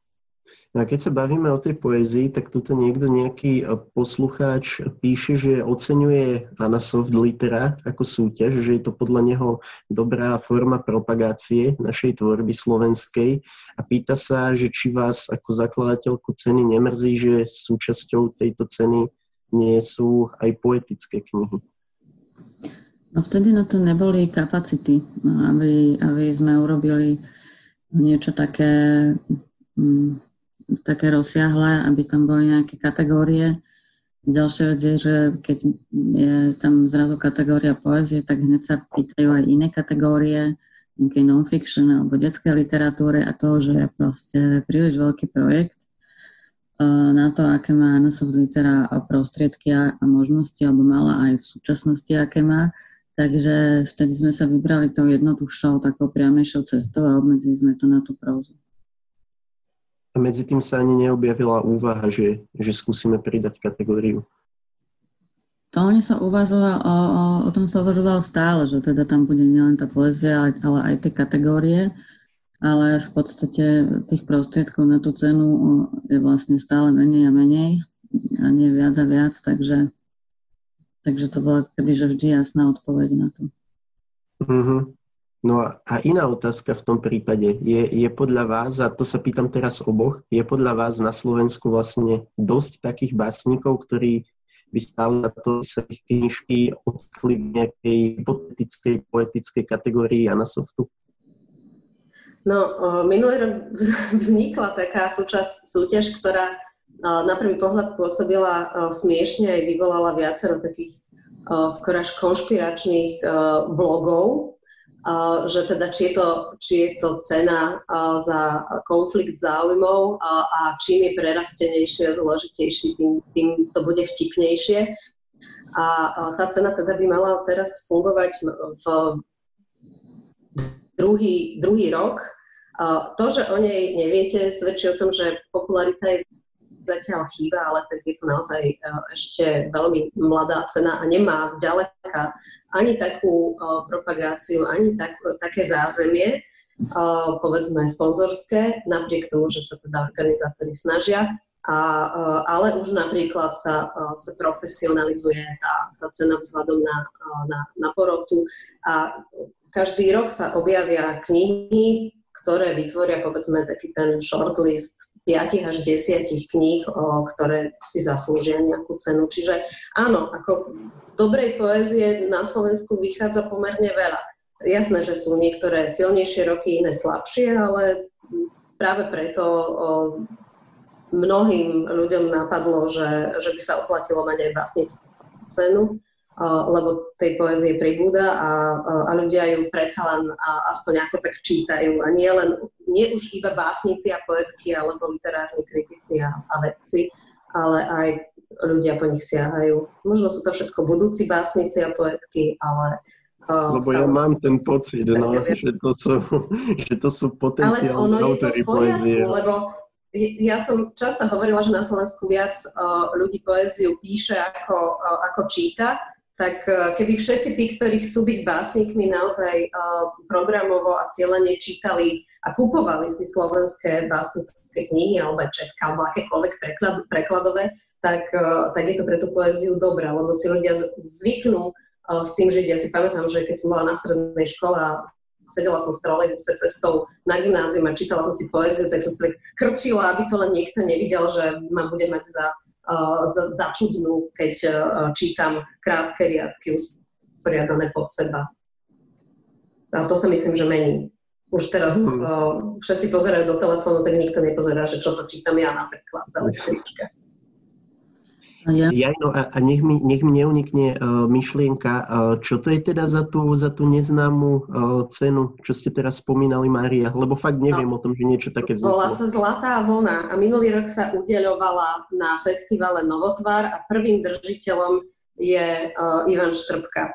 No a keď sa bavíme o tej poézii, tak tuto niekto, nejaký poslucháč píše, že oceňuje Anasoft litera ako súťaž, že je to podľa neho dobrá forma propagácie našej tvorby slovenskej a pýta sa, že či vás ako zakladateľku ceny nemrzí, že súčasťou tejto ceny nie sú aj poetické knihy. No vtedy na to neboli kapacity, aby, aby sme urobili niečo také, také rozsiahle, aby tam boli nejaké kategórie. Ďalšia vec je, že keď je tam zrazu kategória poézie, tak hneď sa pýtajú aj iné kategórie, nejakej non-fiction alebo detskej literatúre a toho, že je proste príliš veľký projekt na to, aké má Anasoft litera a prostriedky a možnosti, alebo mala aj v súčasnosti, aké má. Takže vtedy sme sa vybrali tou jednoduchšou, takou priamejšou cestou a obmedzili sme to na tú prózu. A medzi tým sa ani neobjavila úvaha, že, že skúsime pridať kategóriu? To oni sa uvažovalo, o, o, o tom sa uvažovalo stále, že teda tam bude nielen tá poézia, ale, ale aj tie kategórie. Ale v podstate tých prostriedkov na tú cenu je vlastne stále menej a menej a nie viac a viac, takže, takže to bola kebyže vždy jasná odpoveď na to. Mm-hmm. No a, a iná otázka v tom prípade. Je, je podľa vás, a to sa pýtam teraz oboch, je podľa vás na Slovensku vlastne dosť takých básnikov, ktorí by stále na to, že sa ich knižky odskli v nejakej hypotetickej, poetickej kategórii Anasoftu? No, minulý rok vznikla taká súčasť, súťaž, ktorá na prvý pohľad pôsobila smiešne a vyvolala viacero takých skoro až konšpiračných blogov, že teda či je to, či je to cena za konflikt záujmov a čím je prerastenejšie a zložitejší, tým, tým to bude vtipnejšie. A tá cena teda by mala teraz fungovať v druhý, druhý rok. To, že o nej neviete, svedčí o tom, že popularita je zatiaľ chýba, ale tak je to naozaj ešte veľmi mladá cena a nemá zďaleka ani takú propagáciu, ani tak, také zázemie. povedzme sponzorské, napriek tomu, že sa teda organizátori snažia, a, ale už napríklad sa, sa profesionalizuje tá, tá cena vzhľadom na, na, na porotu a každý rok sa objavia knihy, ktoré vytvoria povedzme taký ten shortlist päť až desať kníh, ktoré si zaslúžia nejakú cenu. Čiže áno, ako dobrej poézie na Slovensku vychádza pomerne veľa. Jasné, že sú niektoré silnejšie roky, iné slabšie, ale práve preto mnohým ľuďom napadlo, že, že by sa oplatilo mať aj básnickú cenu, lebo tej poézie pribúda a, a ľudia ju predsa len aspoň ako tak čítajú. A nie len nie už iba básnici a poetky alebo literárni kritici a, a vedci, ale aj ľudia po nich siahajú. Možno sú to všetko budúci básnici a poetky, ale... Uh, Lebo ja mám ten pocit, no, že, to sú, že to sú potenciálne autory poézie. Lebo ja som často hovorila, že na Slovensku viac uh, ľudí poéziu píše ako, uh, ako číta, tak uh, keby všetci tí, ktorí chcú byť básnikmi, naozaj uh, programovo a cieľene čítali a kupovali si slovenské básnické knihy, alebo aj česká, alebo akékoľvek preklad, prekladové, tak, uh, tak je to pre tú poéziu dobré, lebo si ľudia z- zvyknú s tým žiť. Ja si pamätám, že keď som bola na strednej škole a sedela som v trolejbuse cestou na gymnázium a čítala som si poéziu, tak som sa tak krčila, aby to len niekto nevidel, že ma bude mať za, za, za čudnú, keď čítam krátke riadky usporiadané pod seba. A to sa myslím, že mení. Už teraz hmm. všetci pozerajú do telefónu, tak nikto nepozerá, že čo to čítam ja napríklad v električke. Ja. Ja, no a, a nech, mi, nech mi neunikne uh, myšlienka, uh, čo to je teda za tú, za tú neznámú uh, cenu, čo ste teraz spomínali, Mária, lebo fakt neviem no. o tom, že niečo také vzniklo. Volá sa Zlatá vlna a minulý rok sa udeľovala na festivale Novotvár a prvým držiteľom je uh, Ivan Štrpka.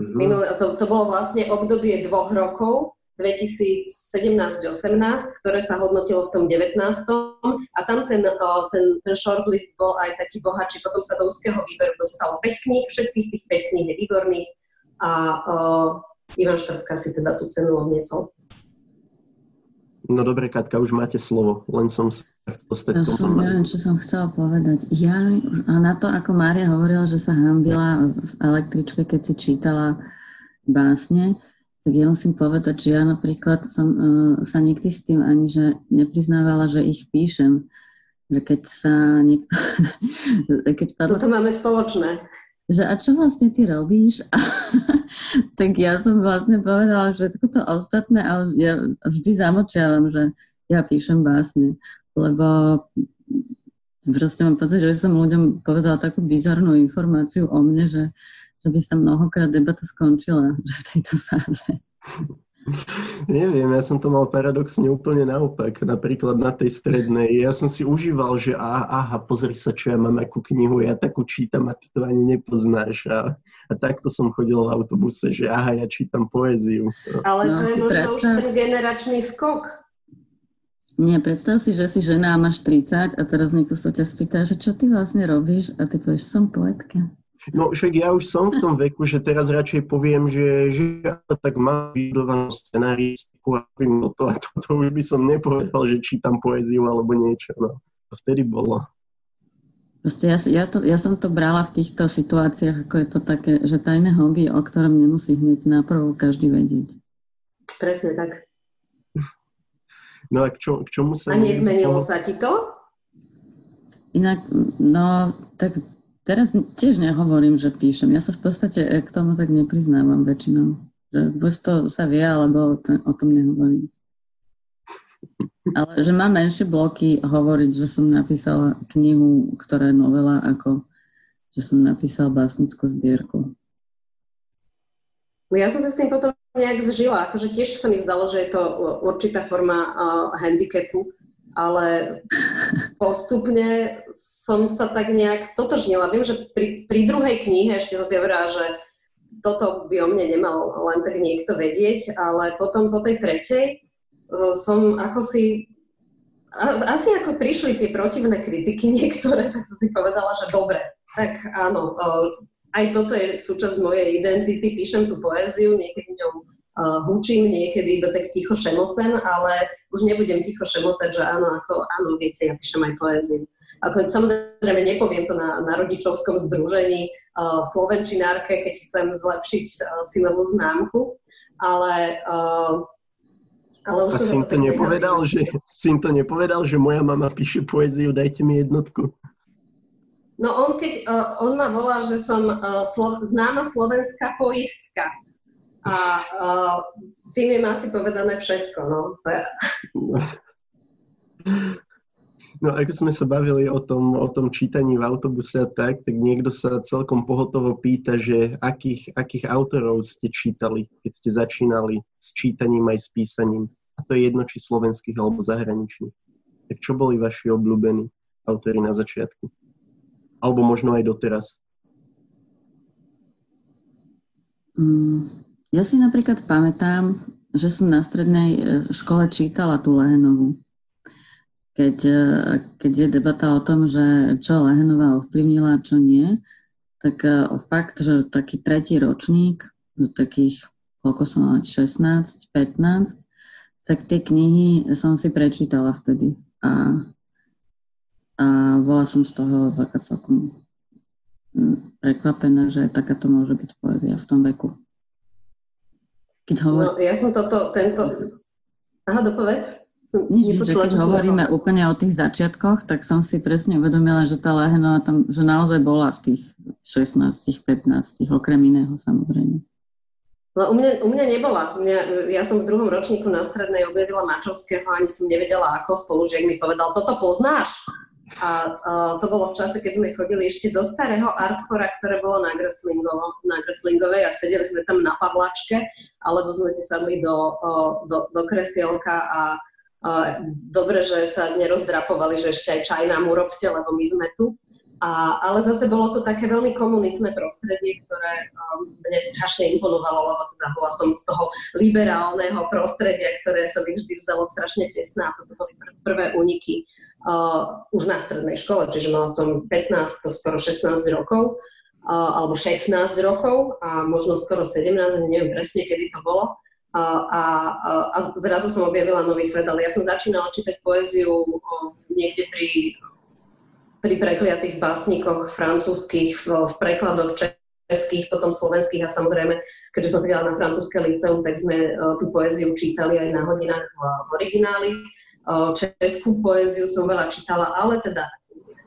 Mm-hmm. Minulý, to, to bolo vlastne obdobie dvoch rokov, dvetisícsedemnásť osemnásť, ktoré sa hodnotilo v tom devätnástom a tam ten, ten, ten shortlist bol aj taký bohatší. Potom sa do úzkeho výberu dostalo päť kníh, všetkých tých päť kníh je výborných a uh, Ivan Štrpka si teda tú cenu odniesol. No dobre, Katka, už máte slovo, len som sa chcel stať ja som, neviem, čo som chcela povedať. Ja, a na to, ako Mária hovorila, že sa hanbila v električke, keď si čítala básne, tak ja musím povedať, že ja napríklad som uh, sa nikdy s tým ani že nepriznávala, že ich píšem. Že keď sa niekto... keď padlo, to máme spoločné. Že a čo vlastne ty robíš? Tak ja som vlastne povedala, že toto ostatné, ale ja vždy zamočiavam, že ja píšem básne. Lebo proste mám pocit, že som ľuďom povedala takú bizarnú informáciu o mne, že že by sa mnohokrát debata skončila v tejto fáze. Neviem, ja som to mal paradoxne úplne naopak. Napríklad na tej strednej. Ja som si užíval, že aha, aha pozri sa, čo ja mám akú knihu, ja takú čítam a ty to ani nepoznáš. A, a takto som chodil v autobuse, že aha, ja čítam poéziu. Ale no, to je možno predstav... už ten generačný skok. Nie, predstav si, že si žena a máš tridsať a teraz niekto sa ťa spýta, že čo ty vlastne robíš a ty povieš, som poetka. No však ja už som v tom veku, že teraz radšej poviem, že, že ja tak mám vybudovanú scenaristiku a toto a toto už by som nepovedal, že čítam poéziu alebo niečo. No. To vtedy bolo. Proste ja, ja, to, ja som to brala v týchto situáciách, ako je to také, že tajné hobby, o ktorom nemusí hneď naprvu každý vedieť. Presne tak. No a k, čo, k čomu sa... A nezmenilo sa ti to? Inak, no tak... Teraz tiež nehovorím, že píšem. Ja sa v podstate k tomu tak nepriznávam väčšinou. Že buď to sa vie, alebo o tom nehovorím. Ale že mám menšie bloky hovoriť, že som napísala knihu, ktorá je novela, ako že som napísala básnickú zbierku. Ja som sa s tým potom nejak zžila. Akože tiež sa mi zdalo, že je to určitá forma handicapu, ale postupne som sa tak nejak stotožnila. Viem, že pri, pri druhej knihe ešte som si hovorila, že toto by o mne nemal len tak niekto vedieť, ale potom po tej tretej som ako si... Asi ako prišli tie protivné kritiky niektoré, tak som si povedala, že dobre, tak áno, aj toto je súčasť mojej identity, píšem tú poéziu, niekedy ňou hučím niekedy iba tak ticho šemocem, ale už nebudem ticho šemotať, že áno, ako, áno, viete, ja píšem aj poéziu. Ako, samozrejme, nepoviem to na, na rodičovskom združení uh, slovenčinárke, keď chcem zlepšiť uh, silovú známku, ale... Uh, ale už a som to nepovedal, že, si im to nepovedal, že moja mama píše poéziu, dajte mi jednotku. No on keď, uh, on ma volal, že som uh, slo, známa slovenská poistka. A uh, tým je asi povedané všetko, no. No ako sme sa bavili o tom, o tom čítaní v autobuse a tak, tak niekto sa celkom pohotovo pýta, že akých, akých autorov ste čítali, keď ste začínali s čítaním aj s písaním. A to je jedno, či slovenských alebo zahraničných. Tak čo boli vaši obľúbení autori na začiatku? Alebo možno aj doteraz? Mm. Ja si napríklad pamätám, že som na strednej škole čítala tú Lehenovú. Keď, keď je debata o tom, že čo Lehenová ovplyvnila a čo nie, tak fakt, že taký tretí ročník, takých, koľko som mala, šestnásť, pätnásť, tak tie knihy som si prečítala vtedy. A, a bola som z toho taká celkom prekvapená, že takáto môže byť poézia v tom veku. Keď hovor... no, ja som toto, tento... Aha, dopovedz. Som... Nič, nepočula, že keď hovoríme ho... úplne o tých začiatkoch, tak som si presne uvedomila, že tá Lehenová tam, že naozaj bola v tých šestnástich, pätnástich, okrem iného samozrejme. No u mňa, u mňa nebola. Mňa, ja som v druhom ročníku na strednej objavila Macsovszkého, ani som nevedela ako, spolužiak mi povedal, toto poznáš? A, a to bolo v čase, keď sme chodili ešte do starého Artfora, ktoré bolo na, na Greslingovej a sedeli sme tam na pavlačke, alebo sme si sadli do, o, do, do kresielka a, a dobre, že sa nerozdrapovali, že ešte aj čaj nám urobte, lebo my sme tu. A, ale zase bolo to také veľmi komunitné prostredie, ktoré um, mne strašne imponovalo, lebo teda bola som z toho liberálneho prostredia, ktoré sa mi vždy zdalo strašne tesné a toto boli pr- prvé úniky. Uh, už na strednej škole, čiže mala som pätnásť, skoro šestnásť rokov, uh, alebo šestnásť rokov a možno skoro sedemnásť, neviem presne, kedy to bolo. Uh, a, a zrazu som objavila nový svet, ale ja som začínala čítať poéziu uh, niekde pri, pri prekliatých básnikoch francúzskych, v, v prekladoch českých, potom slovenských a samozrejme, keďže som chodila na francúzske liceum, tak sme uh, tú poéziu čítali aj na hodinách v origináli. Českú poéziu som veľa čítala, ale teda,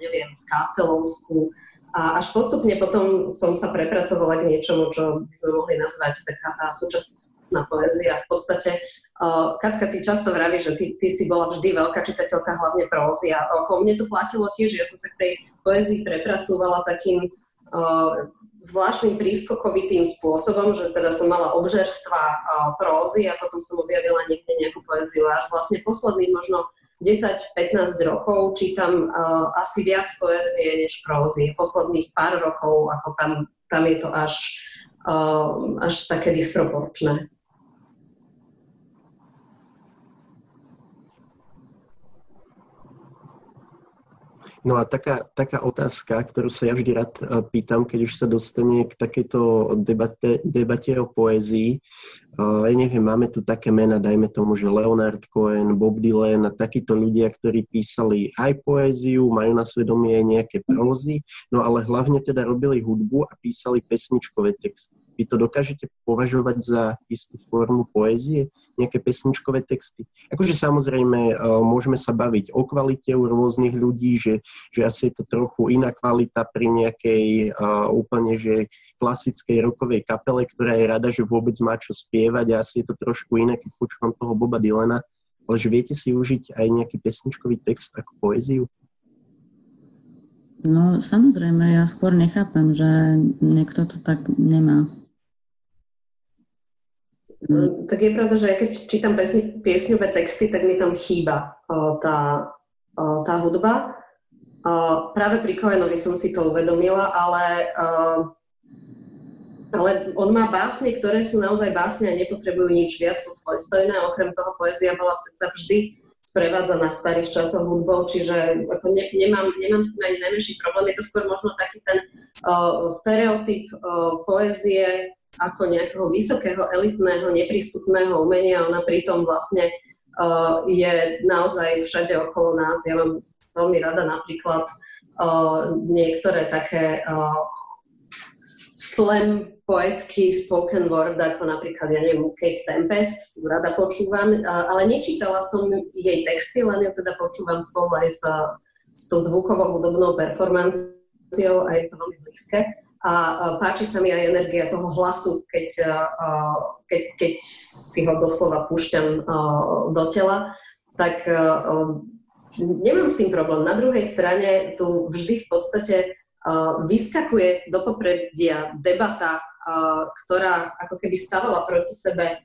neviem, skácelovskú. A až postupne potom som sa prepracovala k niečomu, čo by sme mohli nazvať taká tá súčasná poézia. V podstate, uh, Katka, ty často vravíš, že ty, ty si bola vždy veľká čitateľka, hlavne prózy. A ako mne to platilo tiež, ja som sa k tej poézii prepracovala takým uh, zvláštnym prískokovitým spôsobom, že teda som mala obžerstva prózy a potom som objavila niekde nejakú poéziu. Až vlastne posledných možno desať pätnásť rokov čítam uh, asi viac poézie než prózy. Posledných pár rokov, ako tam, tam je to až, uh, až také disproporčné. No a taká, taká otázka, ktorú sa ja vždy rád pýtam, keď už sa dostane k takejto debate, debate o poézii. Uh, ja neviem, máme tu také mená, dajme tomu, že Leonard Cohen, Bob Dylan a takíto ľudia, ktorí písali aj poéziu, majú na svedomí aj nejaké prózy, no ale hlavne teda robili hudbu a písali pesničkové texty. Vy to dokážete považovať za istú formu poézie, nejaké pesničkové texty? Akože samozrejme uh, môžeme sa baviť o kvalite u rôznych ľudí, že že asi je to trochu iná kvalita pri nejakej uh, úplne že klasickej rockovej kapele, ktorá je rada, že vôbec má čo spievať a asi je to trošku iné, keď počúvam toho Boba Dylana, ale že viete si užiť aj nejaký pesničkový text ako poéziu? No samozrejme, ja skôr nechápam, že niekto to tak nemá. No, tak je pravda, že ja keď čítam pesni, piesňové texty, tak mi tam chýba o, tá, o, tá hudba. Uh, práve pri Cohenovi som si to uvedomila, ale, uh, ale on má básne, ktoré sú naozaj básne a nepotrebujú nič viac, sú svojstojné. Okrem toho poézia bola predsa vždy sprevádzaná v starých časoch hudbou, čiže ako ne, nemám, nemám s tým ani najmenší problém. Je to skôr možno taký ten uh, stereotyp uh, poézie, ako nejakého vysokého, elitného, neprístupného umenia. Ona pritom vlastne uh, je naozaj všade okolo nás. Ja mám veľmi rada napríklad uh, niektoré také uh, slam poetky spoken word, ako napríklad, ja neviem, Kate Tempest, rada počúvam, ale nečítala som jej texty, len ju teda počúvam spolu aj s, s tou zvukovou hudobnou performanciou, aj je to veľmi blízke. A páči sa mi aj energia toho hlasu, keď, keď, keď si ho doslova púšťam do tela, tak nemám s tým problém. Na druhej strane tu vždy v podstate vyskakuje do popredia debata, ktorá ako keby stavala proti sebe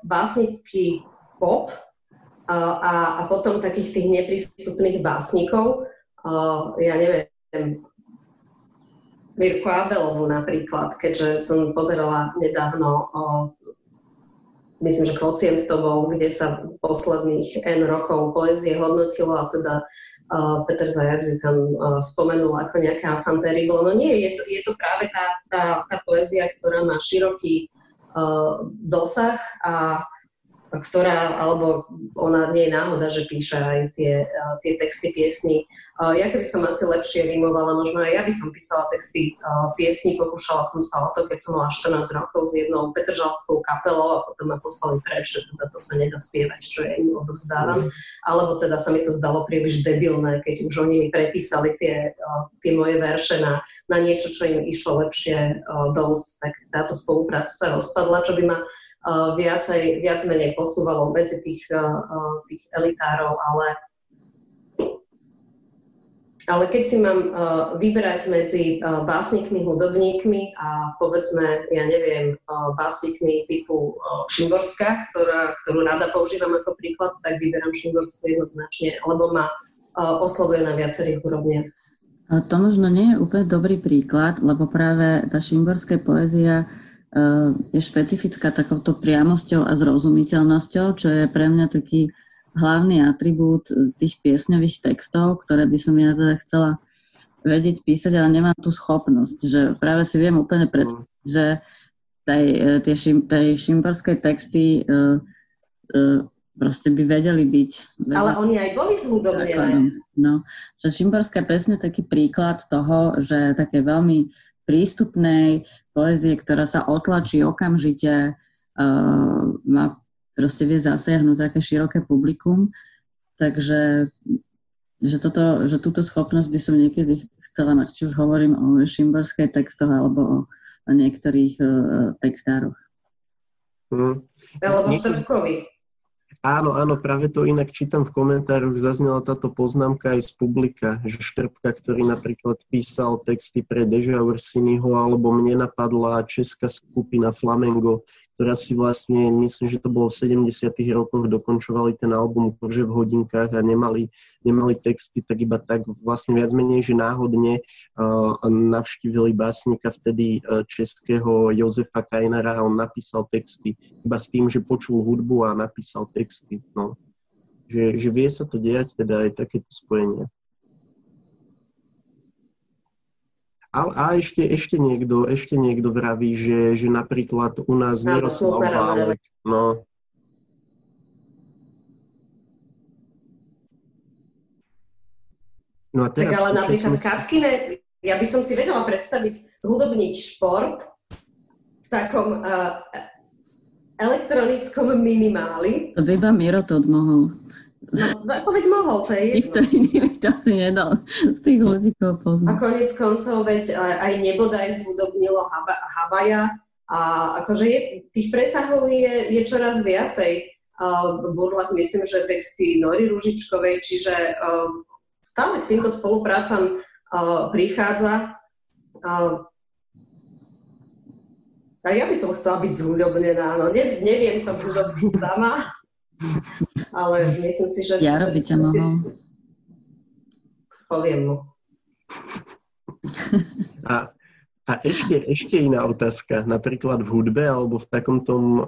básnický pop a, a potom takých tých neprístupných básnikov. Ja neviem, Mirku Abelovú napríklad, keďže som pozerala nedávno, myslím, že Kvocientovou, kde sa posledných N rokov poezie hodnotilo a teda Uh, Peter Zajac ju tam uh, spomenul ako nejaká fanterigo. No nie, je to, je to práve tá, tá, tá poézia, ktorá má široký uh, dosah a, a ktorá, alebo ona nie je náhoda, že píše aj tie, uh, tie texty piesni. Uh, ja keby som asi lepšie rýmovala, možno aj ja by som písala texty uh, piesni, pokúšala som sa o to, keď som mala štrnásť rokov s jednou petržalskou kapelou a potom ma poslali preč, že teda to sa nedá spievať, čo ja im odovzdávam. Mm. Alebo teda sa mi to zdalo príliš debilné, keď už oni mi prepísali tie, uh, tie moje verše na, na niečo, čo im išlo lepšie uh, do úst. Tak táto spolupráca sa rozpadla, čo by ma uh, viac, aj, viac menej posúvalo medzi tých, uh, tých elitárov, ale Ale keď si mám uh, vybrať medzi uh, básnikmi, hudobníkmi a povedzme, ja neviem, uh, básnikmi typu uh, Szymborska, ktorá, ktorú rada používam ako príklad, tak vyberám Szymborsku jednoznačne, lebo ma uh, oslovuje na viacerých úrovniach. To možno nie je úplne dobrý príklad, lebo práve tá Szymborská poézia uh, je špecifická takouto priamosťou a zrozumiteľnosťou, čo je pre mňa taký hlavný atribút tých piesňových textov, ktoré by som ja teda chcela vedieť písať, ale nemám tú schopnosť, že práve si viem úplne predstaviť, že tej, tie šim, tej šimborskej texty uh, uh, proste by vedeli byť. Ale oni aj boli zhudobnené. No, že Szymborská je presne taký príklad toho, že také veľmi prístupnej poézie, ktorá sa otlačí okamžite, uh, má proste vie zasiahnuť také široké publikum, takže že, toto, že túto schopnosť by som niekedy chcela mať, či už hovorím o Szymborskej textoch alebo o, o niektorých uh, textároch. Hmm. Alebo Štrpkovi. Áno, áno, práve to inak čítam v komentároch, zaznela táto poznámka aj z publika, že Štrpka, ktorý napríklad písal texty pre Deža Ursinyho, alebo mne napadla česká skupina Flamengo, ktorá si vlastne, myslím, že to bolo v sedemdesiatych rokoch, dokončovali ten album Kože v hodinkách a nemali, nemali texty, tak iba tak vlastne viac menej, že náhodne uh, navštívili básnika vtedy uh, českého Jozefa Kajnara a on napísal texty, iba s tým, že počul hudbu a napísal texty. No. Že, že vie sa to dejať, teda aj takéto spojenie. A, a ešte, ešte niekto, ešte niekto vraví, že, že napríklad u nás Miroslav Válek. No. No a teraz, tak ale napríklad si... Katkine, ja by som si vedela predstaviť zhudobniť šport v takom uh, elektronickom minimáli. To by iba Miro to odmohol. No, veď mohol, to je jedno. Nikto iný to asi nedal z tých ľudí, koho poznám. A koniec koncov, veď aj Nebodaj zhudobnilo Havaja a akože je, tých presahov je, je čoraz viacej. Uh, Burlas, myslím, že texty Nory Ružičkovej, čiže uh, stále k týmto spoluprácam uh, prichádza. Uh, a ja by som chcela byť zhudobnená, no ne, neviem sa zhudobniť sama. Ale myslím si, že... Jaro by ťa mohol. Poviem mu. A, A ešte, ešte iná otázka. Napríklad v hudbe alebo v takomto uh,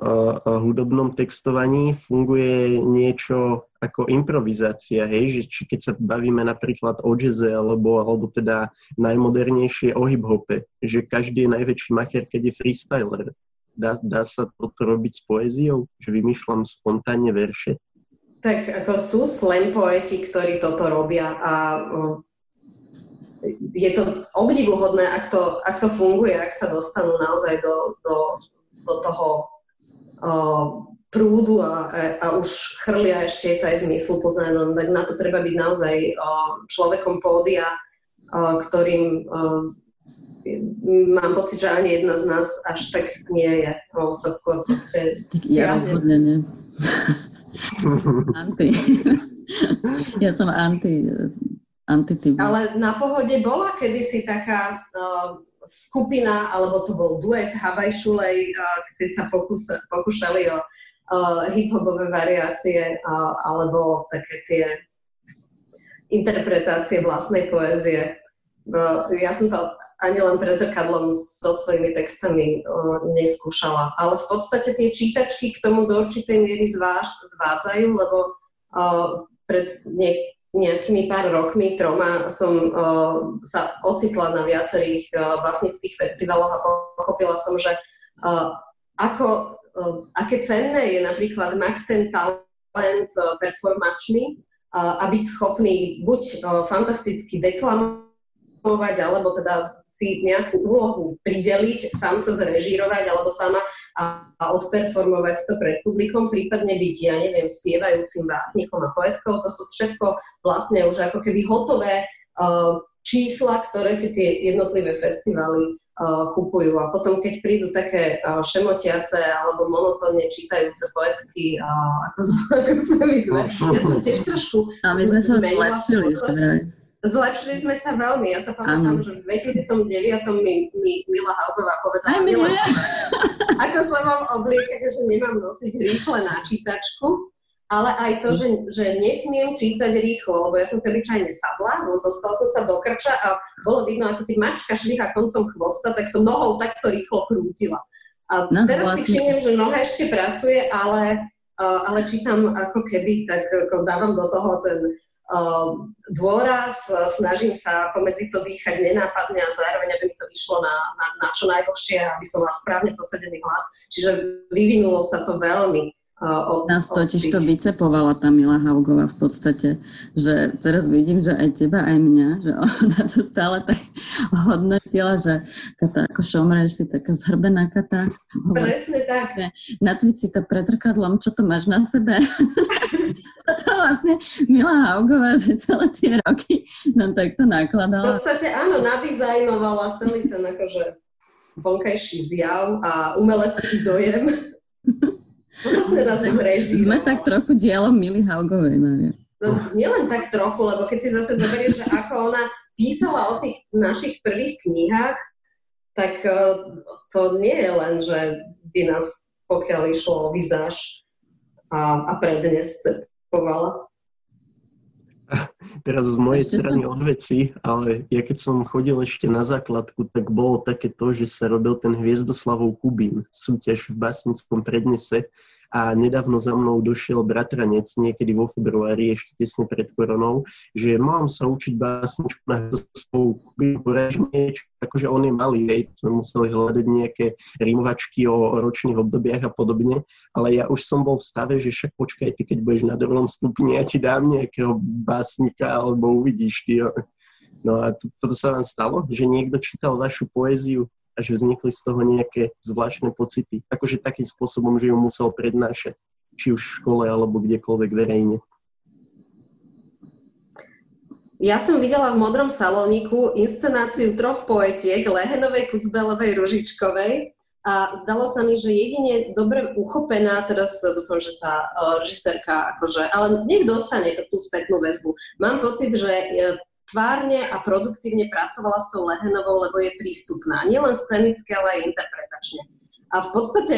hudobnom textovaní funguje niečo ako improvizácia, hej? Že, či keď sa bavíme napríklad o jazze alebo, alebo teda najmodernejšie o hip-hope, že každý je najväčší macher, keď je freestyler. Dá, dá sa toto robiť s poéziou? Že vymýšľam spontánne verše? Tak ako sú slam poeti, ktorí toto robia a... Uh... je to obdivuhodné, ak to, ak to funguje, ak sa dostanú naozaj do, do, do toho uh, prúdu a, a už chrlia ešte aj zmyslu poznajú. Tak na to treba byť naozaj uh, človekom pódia, uh, ktorým uh, mám pocit, že ani jedna z nás až tak nie je. No, sa skôr proste stiahne. Ja Anti. Ja som anti... Antityp. Ale na Pohode bola kedysi taká uh, skupina, alebo to bol duet Havaj Šulej, uh, keď sa pokusa, pokúšali o uh, hip-hopové variácie uh, alebo také tie interpretácie vlastnej poézie. Uh, ja som to ani len pred zrkadlom so svojimi textami uh, neskúšala. Ale v podstate tie čítačky k tomu do určitej miery zváž, zvádzajú, lebo uh, pred niekým nejakými pár rokmi, troma, som uh, sa ocitla na viacerých uh, básnických festivaloch a pochopila som, že uh, ako, uh, aké cenné je napríklad mať ten talent uh, performačný uh, a byť schopný buď uh, fantasticky deklamovať, alebo teda si nejakú úlohu prideliť, sám sa zrežírovať, alebo sama a, a odperformovať to pred publikom, prípadne byť, ja neviem, spievajúcim básnikom a poetkou. To sú všetko vlastne už ako keby hotové uh, čísla, ktoré si tie jednotlivé festivály uh, kupujú. A potom, keď prídu také uh, šemotiace alebo monotónne čítajúce poetky, uh, ako, ako sme videli, ja som tiež trošku a my sme sa zlepšili, zlepšili. Zlepšili sme sa veľmi. Ja sa pamätám, že v dvetisícdeväť mi, mi Mila Haudová povedala, Mila, ako sa mám obliekať, že nemám nosiť rýchle na čítačku, ale aj to, že, že nesmiem čítať rýchlo, lebo ja som si obyčajne sadla, dostala som sa do krča a bolo vidno, ako keď mačka šviha koncom chvosta, tak som nohou takto rýchlo krútila. A no, teraz vlastne si všimnem, že noha ešte pracuje, ale, ale čítam ako keby, tak ako dávam do toho ten dôraz, snažím sa pomedzi to dýchať nenápadne a zároveň, aby mi to vyšlo na, na, na čo najdlhšie, aby som mal správne posadený hlas. Čiže vyvinulo sa to veľmi. Od, nás totiž to vycepovala tá Mila Haugová v podstate, že teraz vidím, že aj teba, aj mňa, že ona to stále tak hodnotila, že Kata, ako šomreš, si taká zhrbená Kata. Presne tak. Nacvič si to pred zrkadlom, čo to máš na sebe. To vlastne Mila Haugová, že celé tie roky nám takto nakladala. V podstate áno, nadizajnovala celý ten akože vonkajší zjav a umelecký dojem. Vlastne nás zrežírovala. Sme tak trochu dielom Mily Haugovej, Mária. No nielen tak trochu, lebo keď si zase zoberieš, že ako ona písala o tých našich prvých knihách, tak to nie je len, že by nás, pokiaľ išlo o vizáž a, a prednes, Povala. Teraz z mojej ešte strany som... odveci, ale ja keď som chodil ešte na základku, tak bolo také to, že sa robil ten Hviezdoslavov Kubín, súťaž v básnickom prednese a nedávno za mnou došiel bratranec, niekedy vo februári, ešte tesne pred koronou, že mám sa učiť básničku na Hviezdoslavov Kubín, poražím niečo, akože on je malý, hej, sme museli hľadať nejaké rimovačky o ročných obdobiach a podobne, ale ja už som bol v stave, že však počkaj, ty keď budeš na druhom stupni, ja ti dám nejakého básnika, alebo uvidíš, ty. No a to, toto sa vám stalo, že niekto čítal vašu poéziu, a že vznikli z toho nejaké zvláštne pocity. Akože takým spôsobom, že ju musel prednášať, či už v škole, alebo kdekoľvek verejne. Ja som videla v Modrom salóniku inscenáciu troch poetiek, Lehenovej, Kucbelovej, Ružičkovej a zdalo sa mi, že jedine dobre uchopená, teraz dúfam, že sa režisérka, akože, ale nech dostane tú spätnú väzbu. Mám pocit, že tvárne a produktívne pracovala s tou Lehenovou, lebo je prístupná. Nielen scenicky, ale aj interpretačne. A v podstate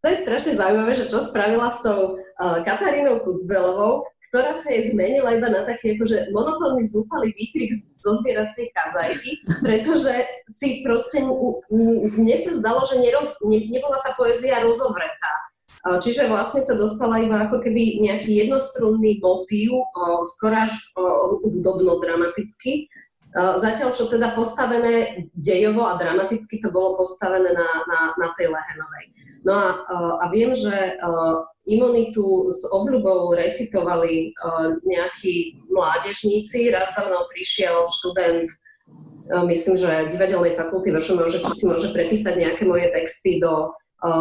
to je strašne zaujímavé, že čo spravila s tou uh, Katarínou Kucbelovou, ktorá sa jej zmenila iba na taký akože monotónny zúfalý výkrik zo zvieracej kazajky, pretože si proste mne sa zdalo, že neroz, ne, nebola tá poézia rozovretá. Čiže vlastne sa dostala iba ako keby nejaký jednostrunný motív, skoro až hudobno-dramatický. Zatiaľ, čo teda postavené dejovo a dramaticky, to bolo postavené na, na, na tej Lehenovej. No a, a viem, že Imunitu s obľubou recitovali nejakí mládežníci. Raz za mnou prišiel študent, myslím, že divadelnej fakulty vašom, že či si môže prepísať nejaké moje texty do...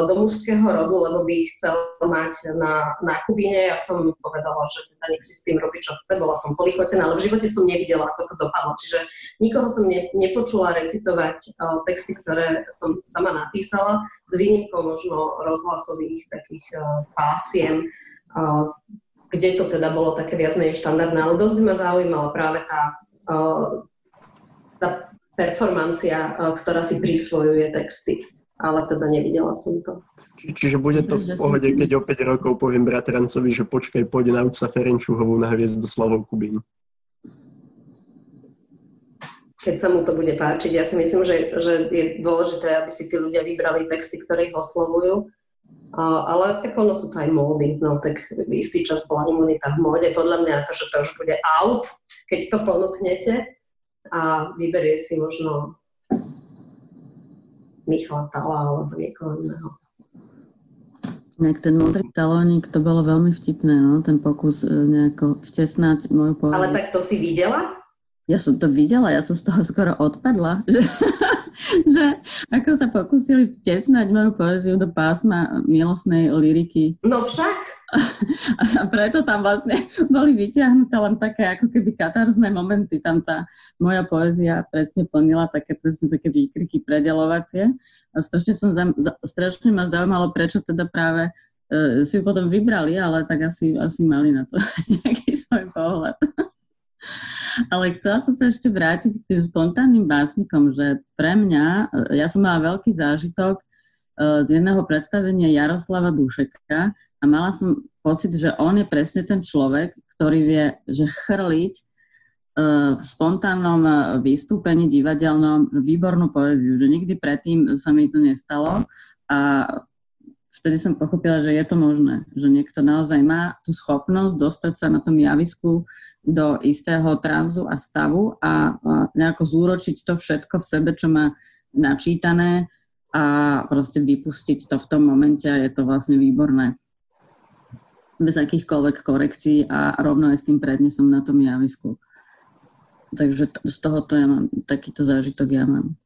do mužského rodu, lebo by ich chcel mať na, na Kubíne. Ja som povedala, že teda nech si s tým robí, čo chce. Bola som polichotená, ale v živote som nevidela, ako to dopadlo. Čiže nikoho som ne, nepočula recitovať uh, texty, ktoré som sama napísala, s výnimkou možno rozhlasových takých uh, pásiem, uh, kde to teda bolo také viac menej štandardné. Ale dosť by ma zaujímala práve tá, uh, tá performancia, uh, ktorá si prisvojuje texty. Ale teda nevidela som to. Či, čiže bude to v pohode, keď o päť rokov poviem bratrancovi, že počkaj, poď nauč sa Ferenčúhovú na Hviezdoslavov Kubín. Keď sa mu to bude páčiť. Ja si myslím, že, že je dôležité, aby si tí ľudia vybrali texty, ktoré ich oslovujú. Ale tak ono sú to aj módy. No tak istý čas bola Imunita v móde. Podľa mňa akože to už bude out, keď to ponúknete. A vyberie si možno Michala Tala alebo niekoho iného. Ten modrý salónik, to bolo veľmi vtipné, no? Ten pokus nejako vtesnať moju poéziu. Ale tak to si videla? Ja som to videla, ja som z toho skoro odpadla, že, že ako sa pokúsili vtesnať moju poéziu do pásma milostnej lyriky. No však! A preto tam vlastne boli vyťahnuté len také ako keby katarzné momenty. Tam tá moja poézia presne plnila také, presne také výkriky predelovacie. A strašne, som za, strašne ma zaujímalo, prečo teda práve e, si ju potom vybrali, ale tak asi, asi mali na to nejaký svoj pohľad. Ale chcela som sa ešte vrátiť k tým spontánnym básnikom, že pre mňa, ja som mala veľký zážitok e, z jedného predstavenia Jaroslava Dušeka, a mala som pocit, že on je presne ten človek, ktorý vie, že chrliť v spontánnom vystúpení divadelnom výbornú poéziu. Že nikdy predtým sa mi to nestalo a vtedy som pochopila, že je to možné. Že niekto naozaj má tú schopnosť dostať sa na tom javisku do istého tranzu a stavu a nejako zúročiť to všetko v sebe, čo má načítané a proste vypustiť to v tom momente a je to vlastne výborné. Bez akýchkoľvek korekcií a rovno aj s tým prednesom na tom javisku. Takže t- z tohoto ja mám, takýto zážitok ja mám.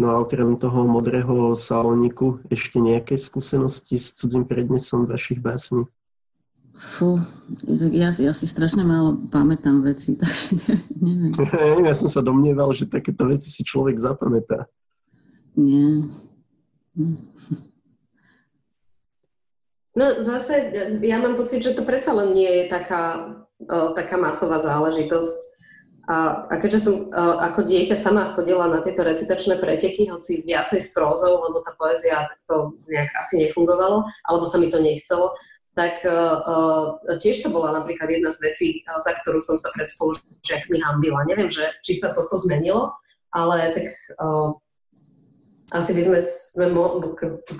No a okrem toho modrého salóniku ešte nejaké skúsenosti s cudzým prednesom vašich básní? Fú, ja, ja si strašne málo pamätám veci, takže neviem. Ja som sa domnieval, že takéto veci si človek zapamätá. Nie. No zase, ja mám pocit, že to predsa len nie je taká, o, taká masová záležitosť. A, a keďže som o, ako dieťa sama chodila na tieto recitačné preteky, hoci viacej s prózou, lebo tá poézia to nejak asi nefungovalo, alebo sa mi to nechcelo, tak o, o, tiež to bola napríklad jedna z vecí, o, za ktorú som sa pred spolužiakmi hanbila. Neviem, že, či sa toto zmenilo, ale tak... O, Asi by sme, sme mo-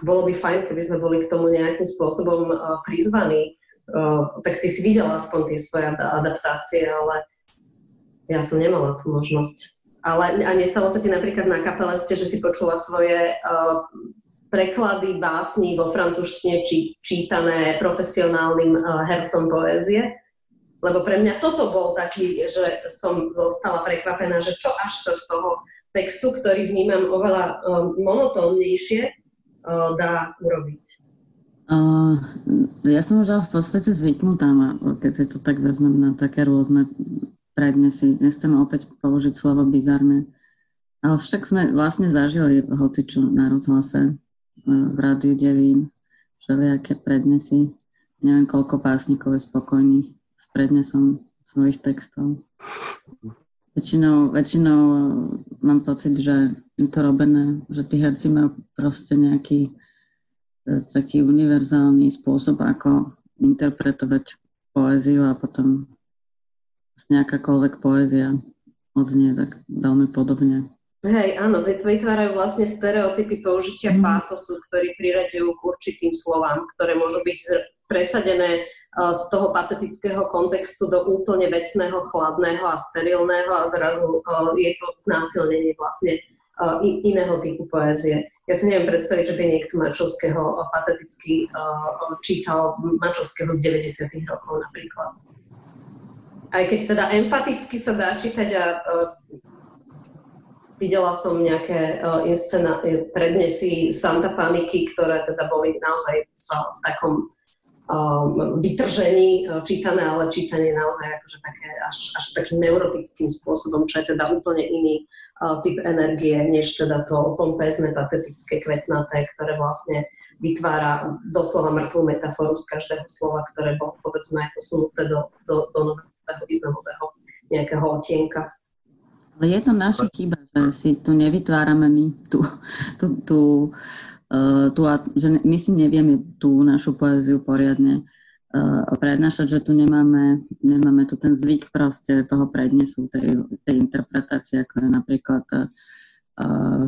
bolo by fajn, keby sme boli k tomu nejakým spôsobom uh, prizvaní. Uh, tak ty si videla aspoň tie svoje adaptácie, ale ja som nemala tú možnosť. Ale a nestalo sa ti napríklad na kapele ste, že si počula svoje uh, preklady básní vo francúzštine či čítané profesionálnym uh, hercom poézie? Lebo pre mňa toto bol taký, že som zostala prekvapená, že čo až sa z toho textu, ktorý vnímam oveľa um, monotónnejšie, um, dá urobiť? Uh, ja som už v podstate zvyknutá, keď si to tak vezmem na také rôzne prednesy. Nechcem opäť použiť slovo bizarné. Ale však sme vlastne zažili hocičo na rozhlase v Rádiu Devín, všelijaké prednesy. Neviem, koľko básnikov je spokojných s prednesom svojich textov. Väčšinou, väčšinou mám pocit, že je to robené, že tí herci majú proste nejaký taký univerzálny spôsob, ako interpretovať poéziu a potom nejakákoľvek poézia odznie tak veľmi podobne. Hej, áno, vytvárajú vlastne stereotypy použitia mm. pátosu, ktorý priraďujú k určitým slovám, ktoré môžu byť presadené z toho patetického kontextu do úplne vecného, chladného a sterilného a zrazu je to znásilnenie vlastne iného typu poézie. Ja si neviem predstaviť, že by niekto Macsovského pateticky čítal Macsovského z deväťdesiatych rokov napríklad. Aj keď teda emfaticky sa dá čítať a videla som nejaké uh, inscena, prednesy Santa Paniky, ktoré teda boli naozaj v takom um, vytržení uh, čítané, ale čítanie naozaj akože také až, až takým neurotickým spôsobom, čo je teda úplne iný uh, typ energie, než teda to pompézne, patetické, kvetnaté, ktoré vlastne vytvára doslova mŕtvú metaforu z každého slova, ktoré bolo povedzme aj posunuté do, do, do nového významového nejakého otienka. Ale je to naša chyba, že si tu nevytvárame my, tú, tú, tú, uh, tú, že my si nevieme tú našu poéziu poriadne uh, prednášať, že tu nemáme, nemáme tu ten zvyk proste toho prednesu, tej, tej interpretácie, ako je napríklad uh,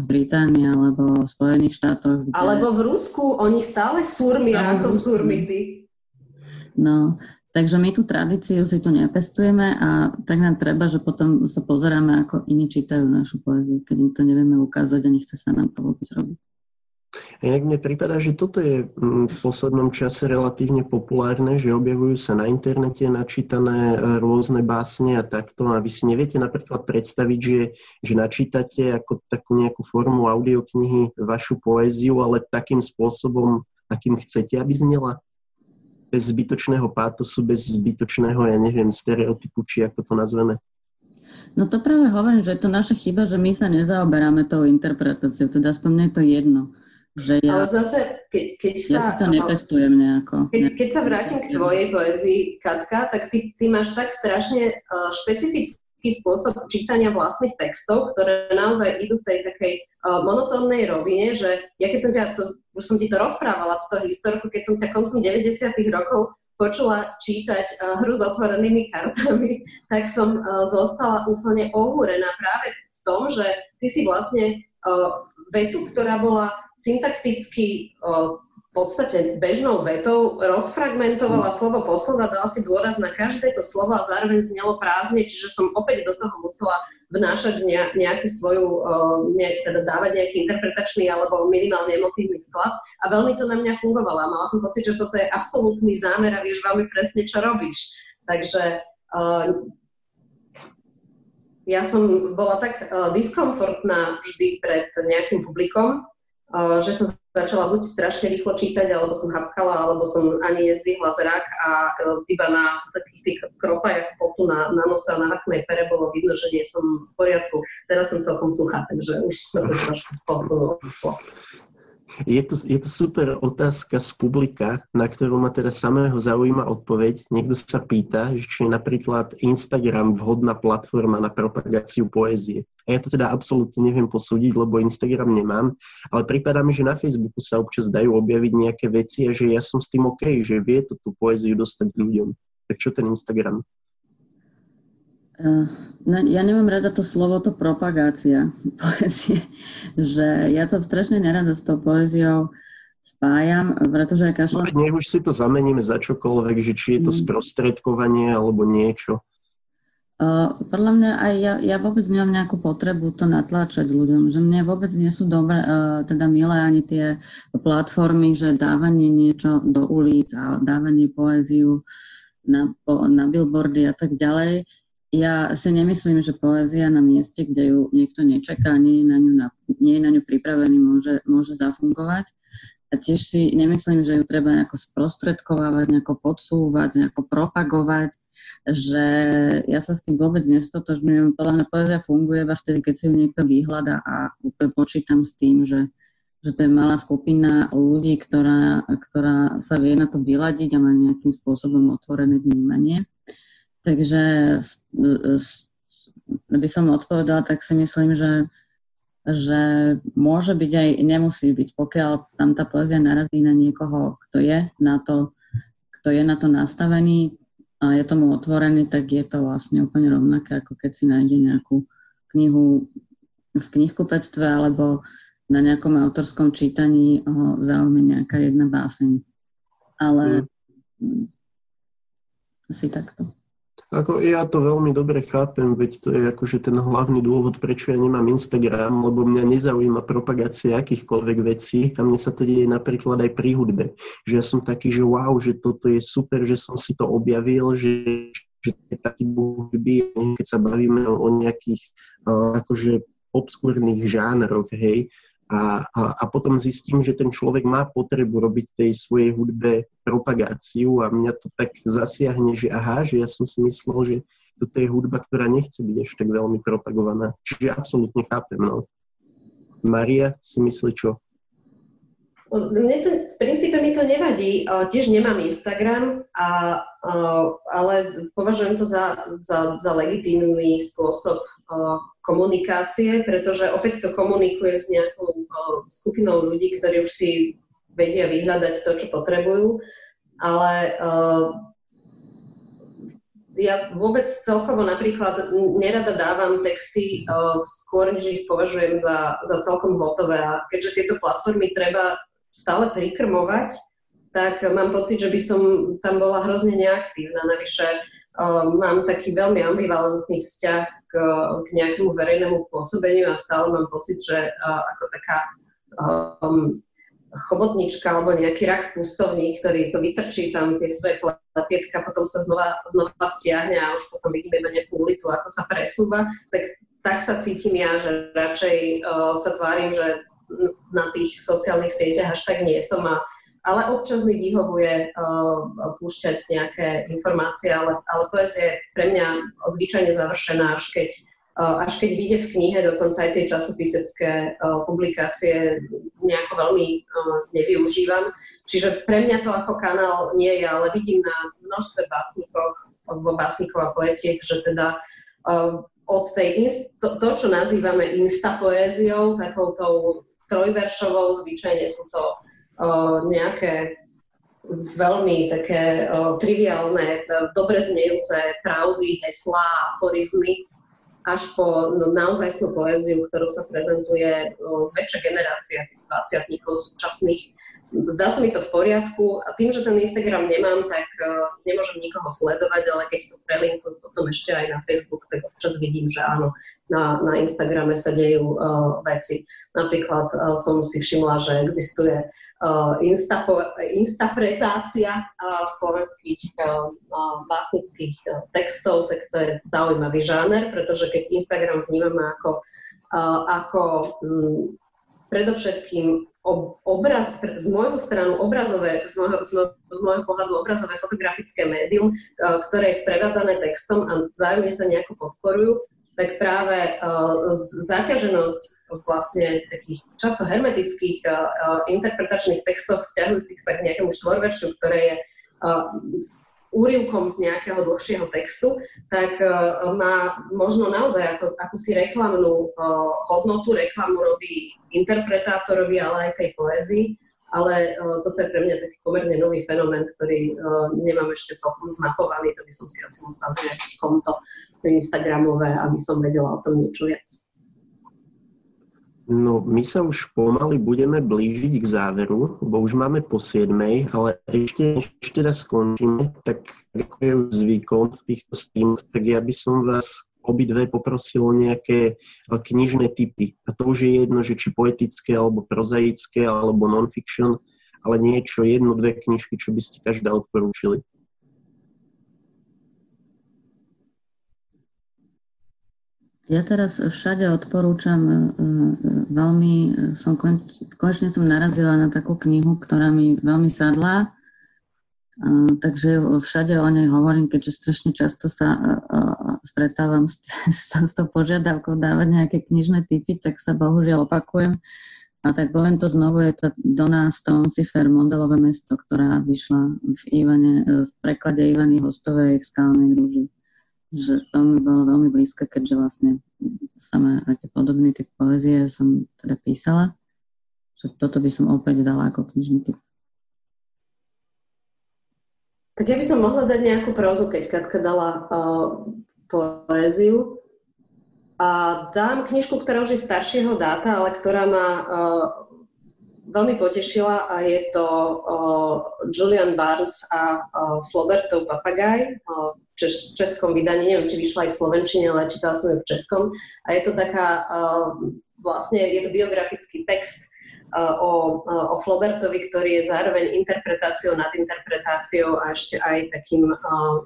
v Británii alebo v Spojených štátoch. Kde... Alebo v Rusku, oni stále surmia ako surmity. No... Takže my tú tradíciu si tu nepestujeme a tak nám treba, že potom sa pozeráme, ako iní čítajú našu poéziu, keď im to nevieme ukázať a nechce sa nám to vôbec robiť. Inak mne prípada, že toto je v poslednom čase relatívne populárne, že objavujú sa na internete načítané rôzne básne a takto. A vy si neviete napríklad predstaviť, že, že načítate ako takú nejakú formu audioknihy vašu poéziu, ale takým spôsobom, akým chcete, aby znela? Bez zbytočného pátosu, bez zbytočného, ja neviem, stereotypu, či ako to nazveme. No to práve hovorím, že je to naša chyba, že my sa nezaoberáme tou interpretáciou, teda aspoň mne je to jedno. Že ja, ale zase, keď, keď ja sa... Ja si to nepestujem nejako. Keď, keď sa vrátim k tvojej poézii, Katka, tak ty, ty máš tak strašne uh, špecifický spôsob čítania vlastných textov, ktoré naozaj idú v tej takej uh, monotónnej rovine, že ja keď som ťa... To, už som ti to rozprávala, túto historku, keď som ťa koncom deväťdesiatych rokov počula čítať hru s otvorenými kartami, tak som zostala úplne ohúrená práve v tom, že ty si vlastne vetu, ktorá bola syntakticky v podstate bežnou vetou, rozfragmentovala slovo po slova, dala si dôraz na každé to slovo a zároveň znelo prázdne, čiže som opäť do toho musela vnášať nejakú svoju, ne, teda dávať nejaký interpretačný alebo minimálne emotívny vklad a veľmi to na mňa fungovalo a mala som pocit, že toto je absolútny zámer a vieš veľmi presne, čo robíš. Takže uh, ja som bola tak uh, diskomfortná vždy pred nejakým publikom, uh, že som začala buď strašne rýchlo čítať, alebo som hapkala, alebo som ani nezdvihla zrak a uh, iba na takých tých kropajach potu na, na nose a na vrchnej pere bolo vidno, že nie som v poriadku. Teraz som celkom suchá, takže už sa to trošku posunulo. Je to, je to super otázka z publika, na ktorú ma teda samého zaujíma odpoveď. Niekto sa pýta, že či je napríklad Instagram vhodná platforma na propagáciu poézie. A ja to teda absolútne neviem posúdiť, lebo Instagram nemám, ale prípadá mi, že na Facebooku sa občas dajú objaviť nejaké veci a že ja som s tým OK, že vie to tú poéziu dostať ľuďom. Tak čo ten Instagram? Uh, no, ja nemám rada to slovo, to propagácia poézie, že ja to strašne nerada s tou poéziou spájam, pretože aj kašľa... No, nech už si to zameníme za čokoľvek, že či je to sprostredkovanie alebo niečo. Uh, podľa mňa aj ja, ja vôbec nemám nejakú potrebu to natláčať ľuďom, že mne vôbec nie sú dobré, uh, teda milé ani tie platformy, že dávanie niečo do ulic a dávanie poéziu na, po, na billboardy a tak ďalej. Ja si nemyslím, že poézia na mieste, kde ju niekto nečaká, nie je na ňu, nie je na ňu pripravený, môže, môže zafungovať. A tiež si nemyslím, že ju treba nejako sprostredkovávať, nejako podsúvať, nejako propagovať, že ja sa s tým vôbec nestotožňujem. Podľa mňa poézia funguje iba vtedy, keď si ju niekto vyhľadá a úplne počítam s tým, že, že to je malá skupina ľudí, ktorá, ktorá sa vie na to vyladiť a má nejakým spôsobom otvorené vnímanie. Takže by som odpovedala, tak si myslím, že, že môže byť aj nemusí byť, pokiaľ tam tá poézia narazí na niekoho, kto je na to, kto je na to nastavený a je tomu otvorený, tak je to vlastne úplne rovnaké, ako keď si nájde nejakú knihu v knihkupectve alebo na nejakom autorskom čítaní ho zaujme nejaká jedna báseň. Ale mm. asi takto. Ako ja to veľmi dobre chápem, veď to je akože ten hlavný dôvod, prečo ja nemám Instagram, lebo mňa nezaujíma propagácia akýchkoľvek vecí a mne sa to deje napríklad aj pri hudbe. Že ja som taký, že wow, že toto je super, že som si to objavil, že, že taký búh hudby, keď sa bavíme o nejakých uh, akože obskúrnych žánroch, hej, A, a, a potom zistím, že ten človek má potrebu robiť tej svojej hudbe propagáciu a mňa to tak zasiahne, že aha, že ja som si myslel, že toto je hudba, ktorá nechce byť ešte tak veľmi propagovaná. Čiže absolútne chápem, no. Mária si myslí čo? Mne to, v princípe mi to nevadí, tiež nemám Instagram, a, a, ale považujem to za, za, za legitímny spôsob komunikácie, pretože opäť to komunikuje s nejakou skupinou ľudí, ktorí už si vedia vyhľadať to, čo potrebujú, ale uh, ja vôbec celkovo napríklad nerada dávam texty uh, skôr, než ich považujem za, za celkom hotové, a keďže tieto platformy treba stále prikrmovať, tak mám pocit, že by som tam bola hrozne neaktívna. Navyše uh, mám taký veľmi ambivalentný vzťah k nejakému verejnému pôsobeniu a stále mám pocit, že uh, ako taká um, chobotnička alebo nejaký rak pustovník, ktorý to vytrčí tam tie svoje klepietka, potom sa znova, znova stiahne a už potom vidíme iba nejakú ulitu, ako sa presúva, tak, tak sa cítim ja, že radšej uh, sa tvárim, že na tých sociálnych sieťach až tak nie som, a, ale občas mi vyhovuje uh, púšťať nejaké informácie, ale, ale poézia je pre mňa zvyčajne završená, až keď, uh, až keď vyjde v knihe, dokonca aj tie časopisecké uh, publikácie nejako veľmi uh, nevyužívam. Čiže pre mňa to ako kanál nie je, ale vidím na množstve básnikov, alebo básnikov a poetiek, že teda uh, od tej, to, to, čo nazývame instapoéziou, takoutou trojveršovou, zvyčajne sú to Uh, nejaké veľmi také uh, triviálne, dobre znejúce pravdy, heslá, aforizmy, až po no, naozajstnú poéziu, ktorú sa prezentuje uh, zväčša generácia dvadsiatnikov súčasných. Zdá sa mi to v poriadku a tým, že ten Instagram nemám, tak uh, nemôžem nikoho sledovať, ale keď to prelinkujem potom ešte aj na Facebook, tak občas vidím, že áno, na, na Instagrame sa dejú uh, veci. Napríklad uh, som si všimla, že existuje Uh, instapo, instapretácia uh, slovenských uh, uh, básnických uh, textov, tak to je zaujímavý žáner, pretože keď Instagram vnímame ako, uh, ako um, predovšetkým ob, obraz, pre, z môjho stranu obrazové, z môjho, z môjho, z môjho pohľadu obrazové fotografické médium, uh, ktoré je sprevádzané textom a vzájomne sa nejako podporujú, tak práve uh, zaťaženosť vlastne takých často hermetických uh, interpretačných textov vzťahujúcich sa k nejakému štvorveršiu, ktoré je uh, úryvkom z nejakého dlhšieho textu, tak uh, má možno naozaj ako, akúsi reklamnú uh, hodnotu, reklamu robí interpretátorovi, ale aj tej poézii, ale uh, toto je pre mňa taký pomerne nový fenomén, ktorý uh, nemám ešte celkom zmapovaný, to by som si asi musela zriadiť konto instagramové, aby som vedela o tom niečo viac. No, my sa už pomaly budeme blížiť k záveru, bo už máme po siedmej, ale ešte, ešte raz skončíme, tak ako je už zvykom v týchto streamoch, tak ja by som vás obidve poprosil o nejaké knižné tipy. A to už je jedno, že či poetické, alebo prozaické, alebo non-fiction, ale niečo, jedno, dve knižky, čo by ste každá odporúčili. Ja teraz všade odporúčam, veľmi som konč, konečne som narazila na takú knihu, ktorá mi veľmi sadla, takže všade o nej hovorím, keďže strašne často sa stretávam s, s tou požiadavkou dávať nejaké knižné tipy, tak sa bohužiaľ opakujem. A tak poviem to znovu, je to Donna Stonesifer, Modelové mesto, ktorá vyšla v, Ivane, v preklade Ivany Hostovej v Skalnej rúži. Že to mi bolo veľmi blízko, keďže vlastne sama aký podobný typ poézie som teda písala, že toto by som opäť dala ako knižný typ. Tak ja by som mohla dať nejakú prózu, keď Katka dala uh, poéziu. A dám knižku, ktorá už je staršieho dáta, ale ktorá ma uh, veľmi potešila, a je to uh, Julian Barnes a uh, Flaubertov papagaj. Uh, v českom vydaní, neviem, či vyšla aj v slovenčine, ale čítala som ju v českom. A je to taká, uh, vlastne je to biografický text uh, o, uh, o Flaubertovi, ktorý je zároveň interpretáciou nad interpretáciou a ešte aj takým uh,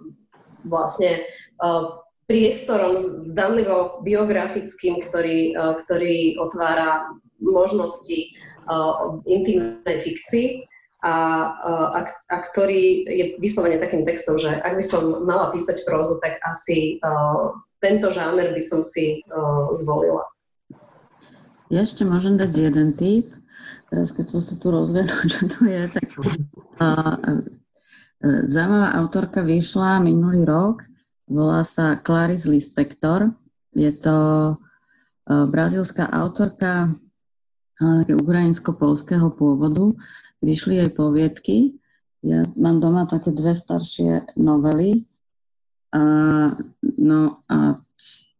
vlastne... Uh, priestorom zdanlivo biografickým, ktorý, ktorý otvára možnosti uh, intimnej fikcii a, a, a ktorý je vyslovene takým textom, že ak by som mala písať prózu, tak asi uh, tento žáner by som si uh, zvolila. Ja ešte môžem dať jeden tip. Teraz, keď som sa tu rozvedla, čo to je, tak uh, zaujímavá autorka vyšla minulý rok. Volá sa Clarice Lispector. Je to brazílska autorka ukrajinsko-polského pôvodu. Vyšli jej poviedky. Ja mám doma také dve staršie novely. A, no a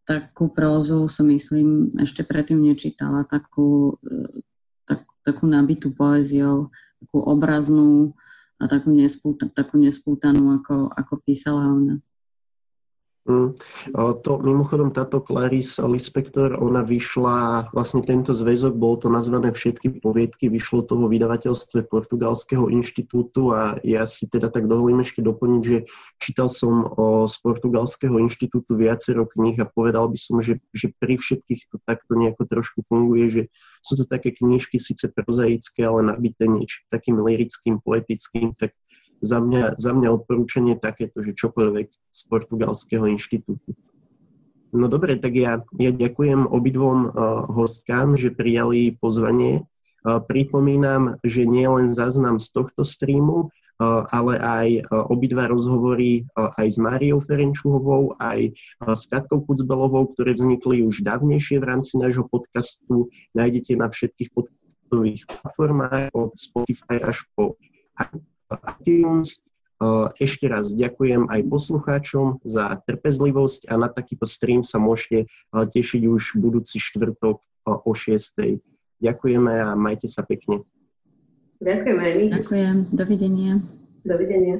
takú prózu som myslím ešte predtým nečítala. Takú, tak, takú nabitú poéziou, takú obraznú a takú, nespúta, takú nespútanú, ako, ako písala ona. Mm. To, mimochodom táto Clarice Lispector, ona vyšla, vlastne tento zväzok, bolo to nazvané Všetky poviedky, vyšlo toho v vydavateľstve Portugalského inštitútu a ja si teda tak dovolím ešte doplniť, že čítal som o, z Portugalského inštitútu viacero kníh a povedal by som, že, že pri všetkých to takto nejako trošku funguje, že sú to také knižky síce prozaické, ale nabité niečím takým lyrickým, poetickým, tak Za mňa, za mňa odporúčanie takéto, že čokoľvek z Portugalského inštitútu. No dobre, tak ja, ja ďakujem obidvom uh, hostkám, že prijali pozvanie. Uh, pripomínam, že nie len záznam z tohto streamu, uh, ale aj uh, obidva rozhovory uh, aj s Máriou Ferenčovou, aj uh, s Katkou Kucbelovou, ktoré vznikli už dávnejšie v rámci nášho podcastu. Nájdete na všetkých podcastových platformách od Spotify až po iTunes. Ešte raz ďakujem aj poslucháčom za trpezlivosť a na takýto stream sa môžete tešiť už budúci štvrtok o šiestej. Ďakujeme a majte sa pekne. Ďakujem aj my. Ďakujem. Dovidenia. Dovidenia.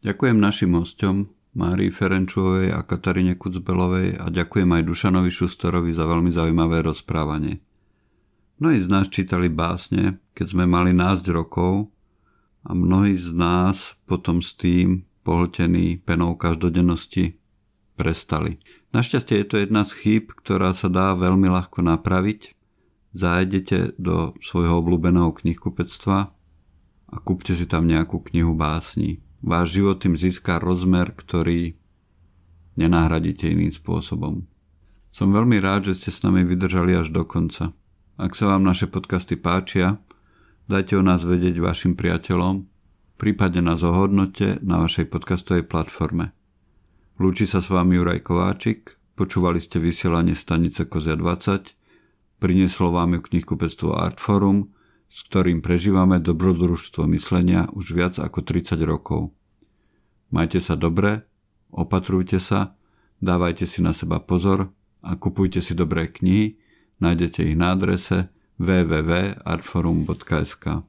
Ďakujem našim hosťom Márii Ferenčovej a Kataríne Kucbelovej a ďakujem aj Dušanovi Šusterovi za veľmi zaujímavé rozprávanie. Mnohí z nás čítali básne, keď sme mali násť rokov a mnohí z nás potom s tým, pohltení penou každodennosti, prestali. Našťastie je to jedna z chýb, ktorá sa dá veľmi ľahko napraviť. Zájdete do svojho obľúbeného knihkupectva a kúpte si tam nejakú knihu básni. Váš život tým získa rozmer, ktorý nenahradíte iným spôsobom. Som veľmi rád, že ste s nami vydržali až do konca. Ak sa vám naše podcasty páčia, dajte o nás vedieť vašim priateľom, prípadne nás ohodnote na vašej podcastovej platforme. Lúči sa s vami Juraj Kováčik, počúvali ste vysielanie stanice Kozia dvadsať, prinieslo vám ju Kníhkupectvo Artforum, s ktorým prežívame dobrodružstvo myslenia už viac ako tridsať rokov. Majte sa dobre, opatrujte sa, dávajte si na seba pozor a kupujte si dobré knihy, nájdete ich na adrese w w w bodka artforum bodka s k.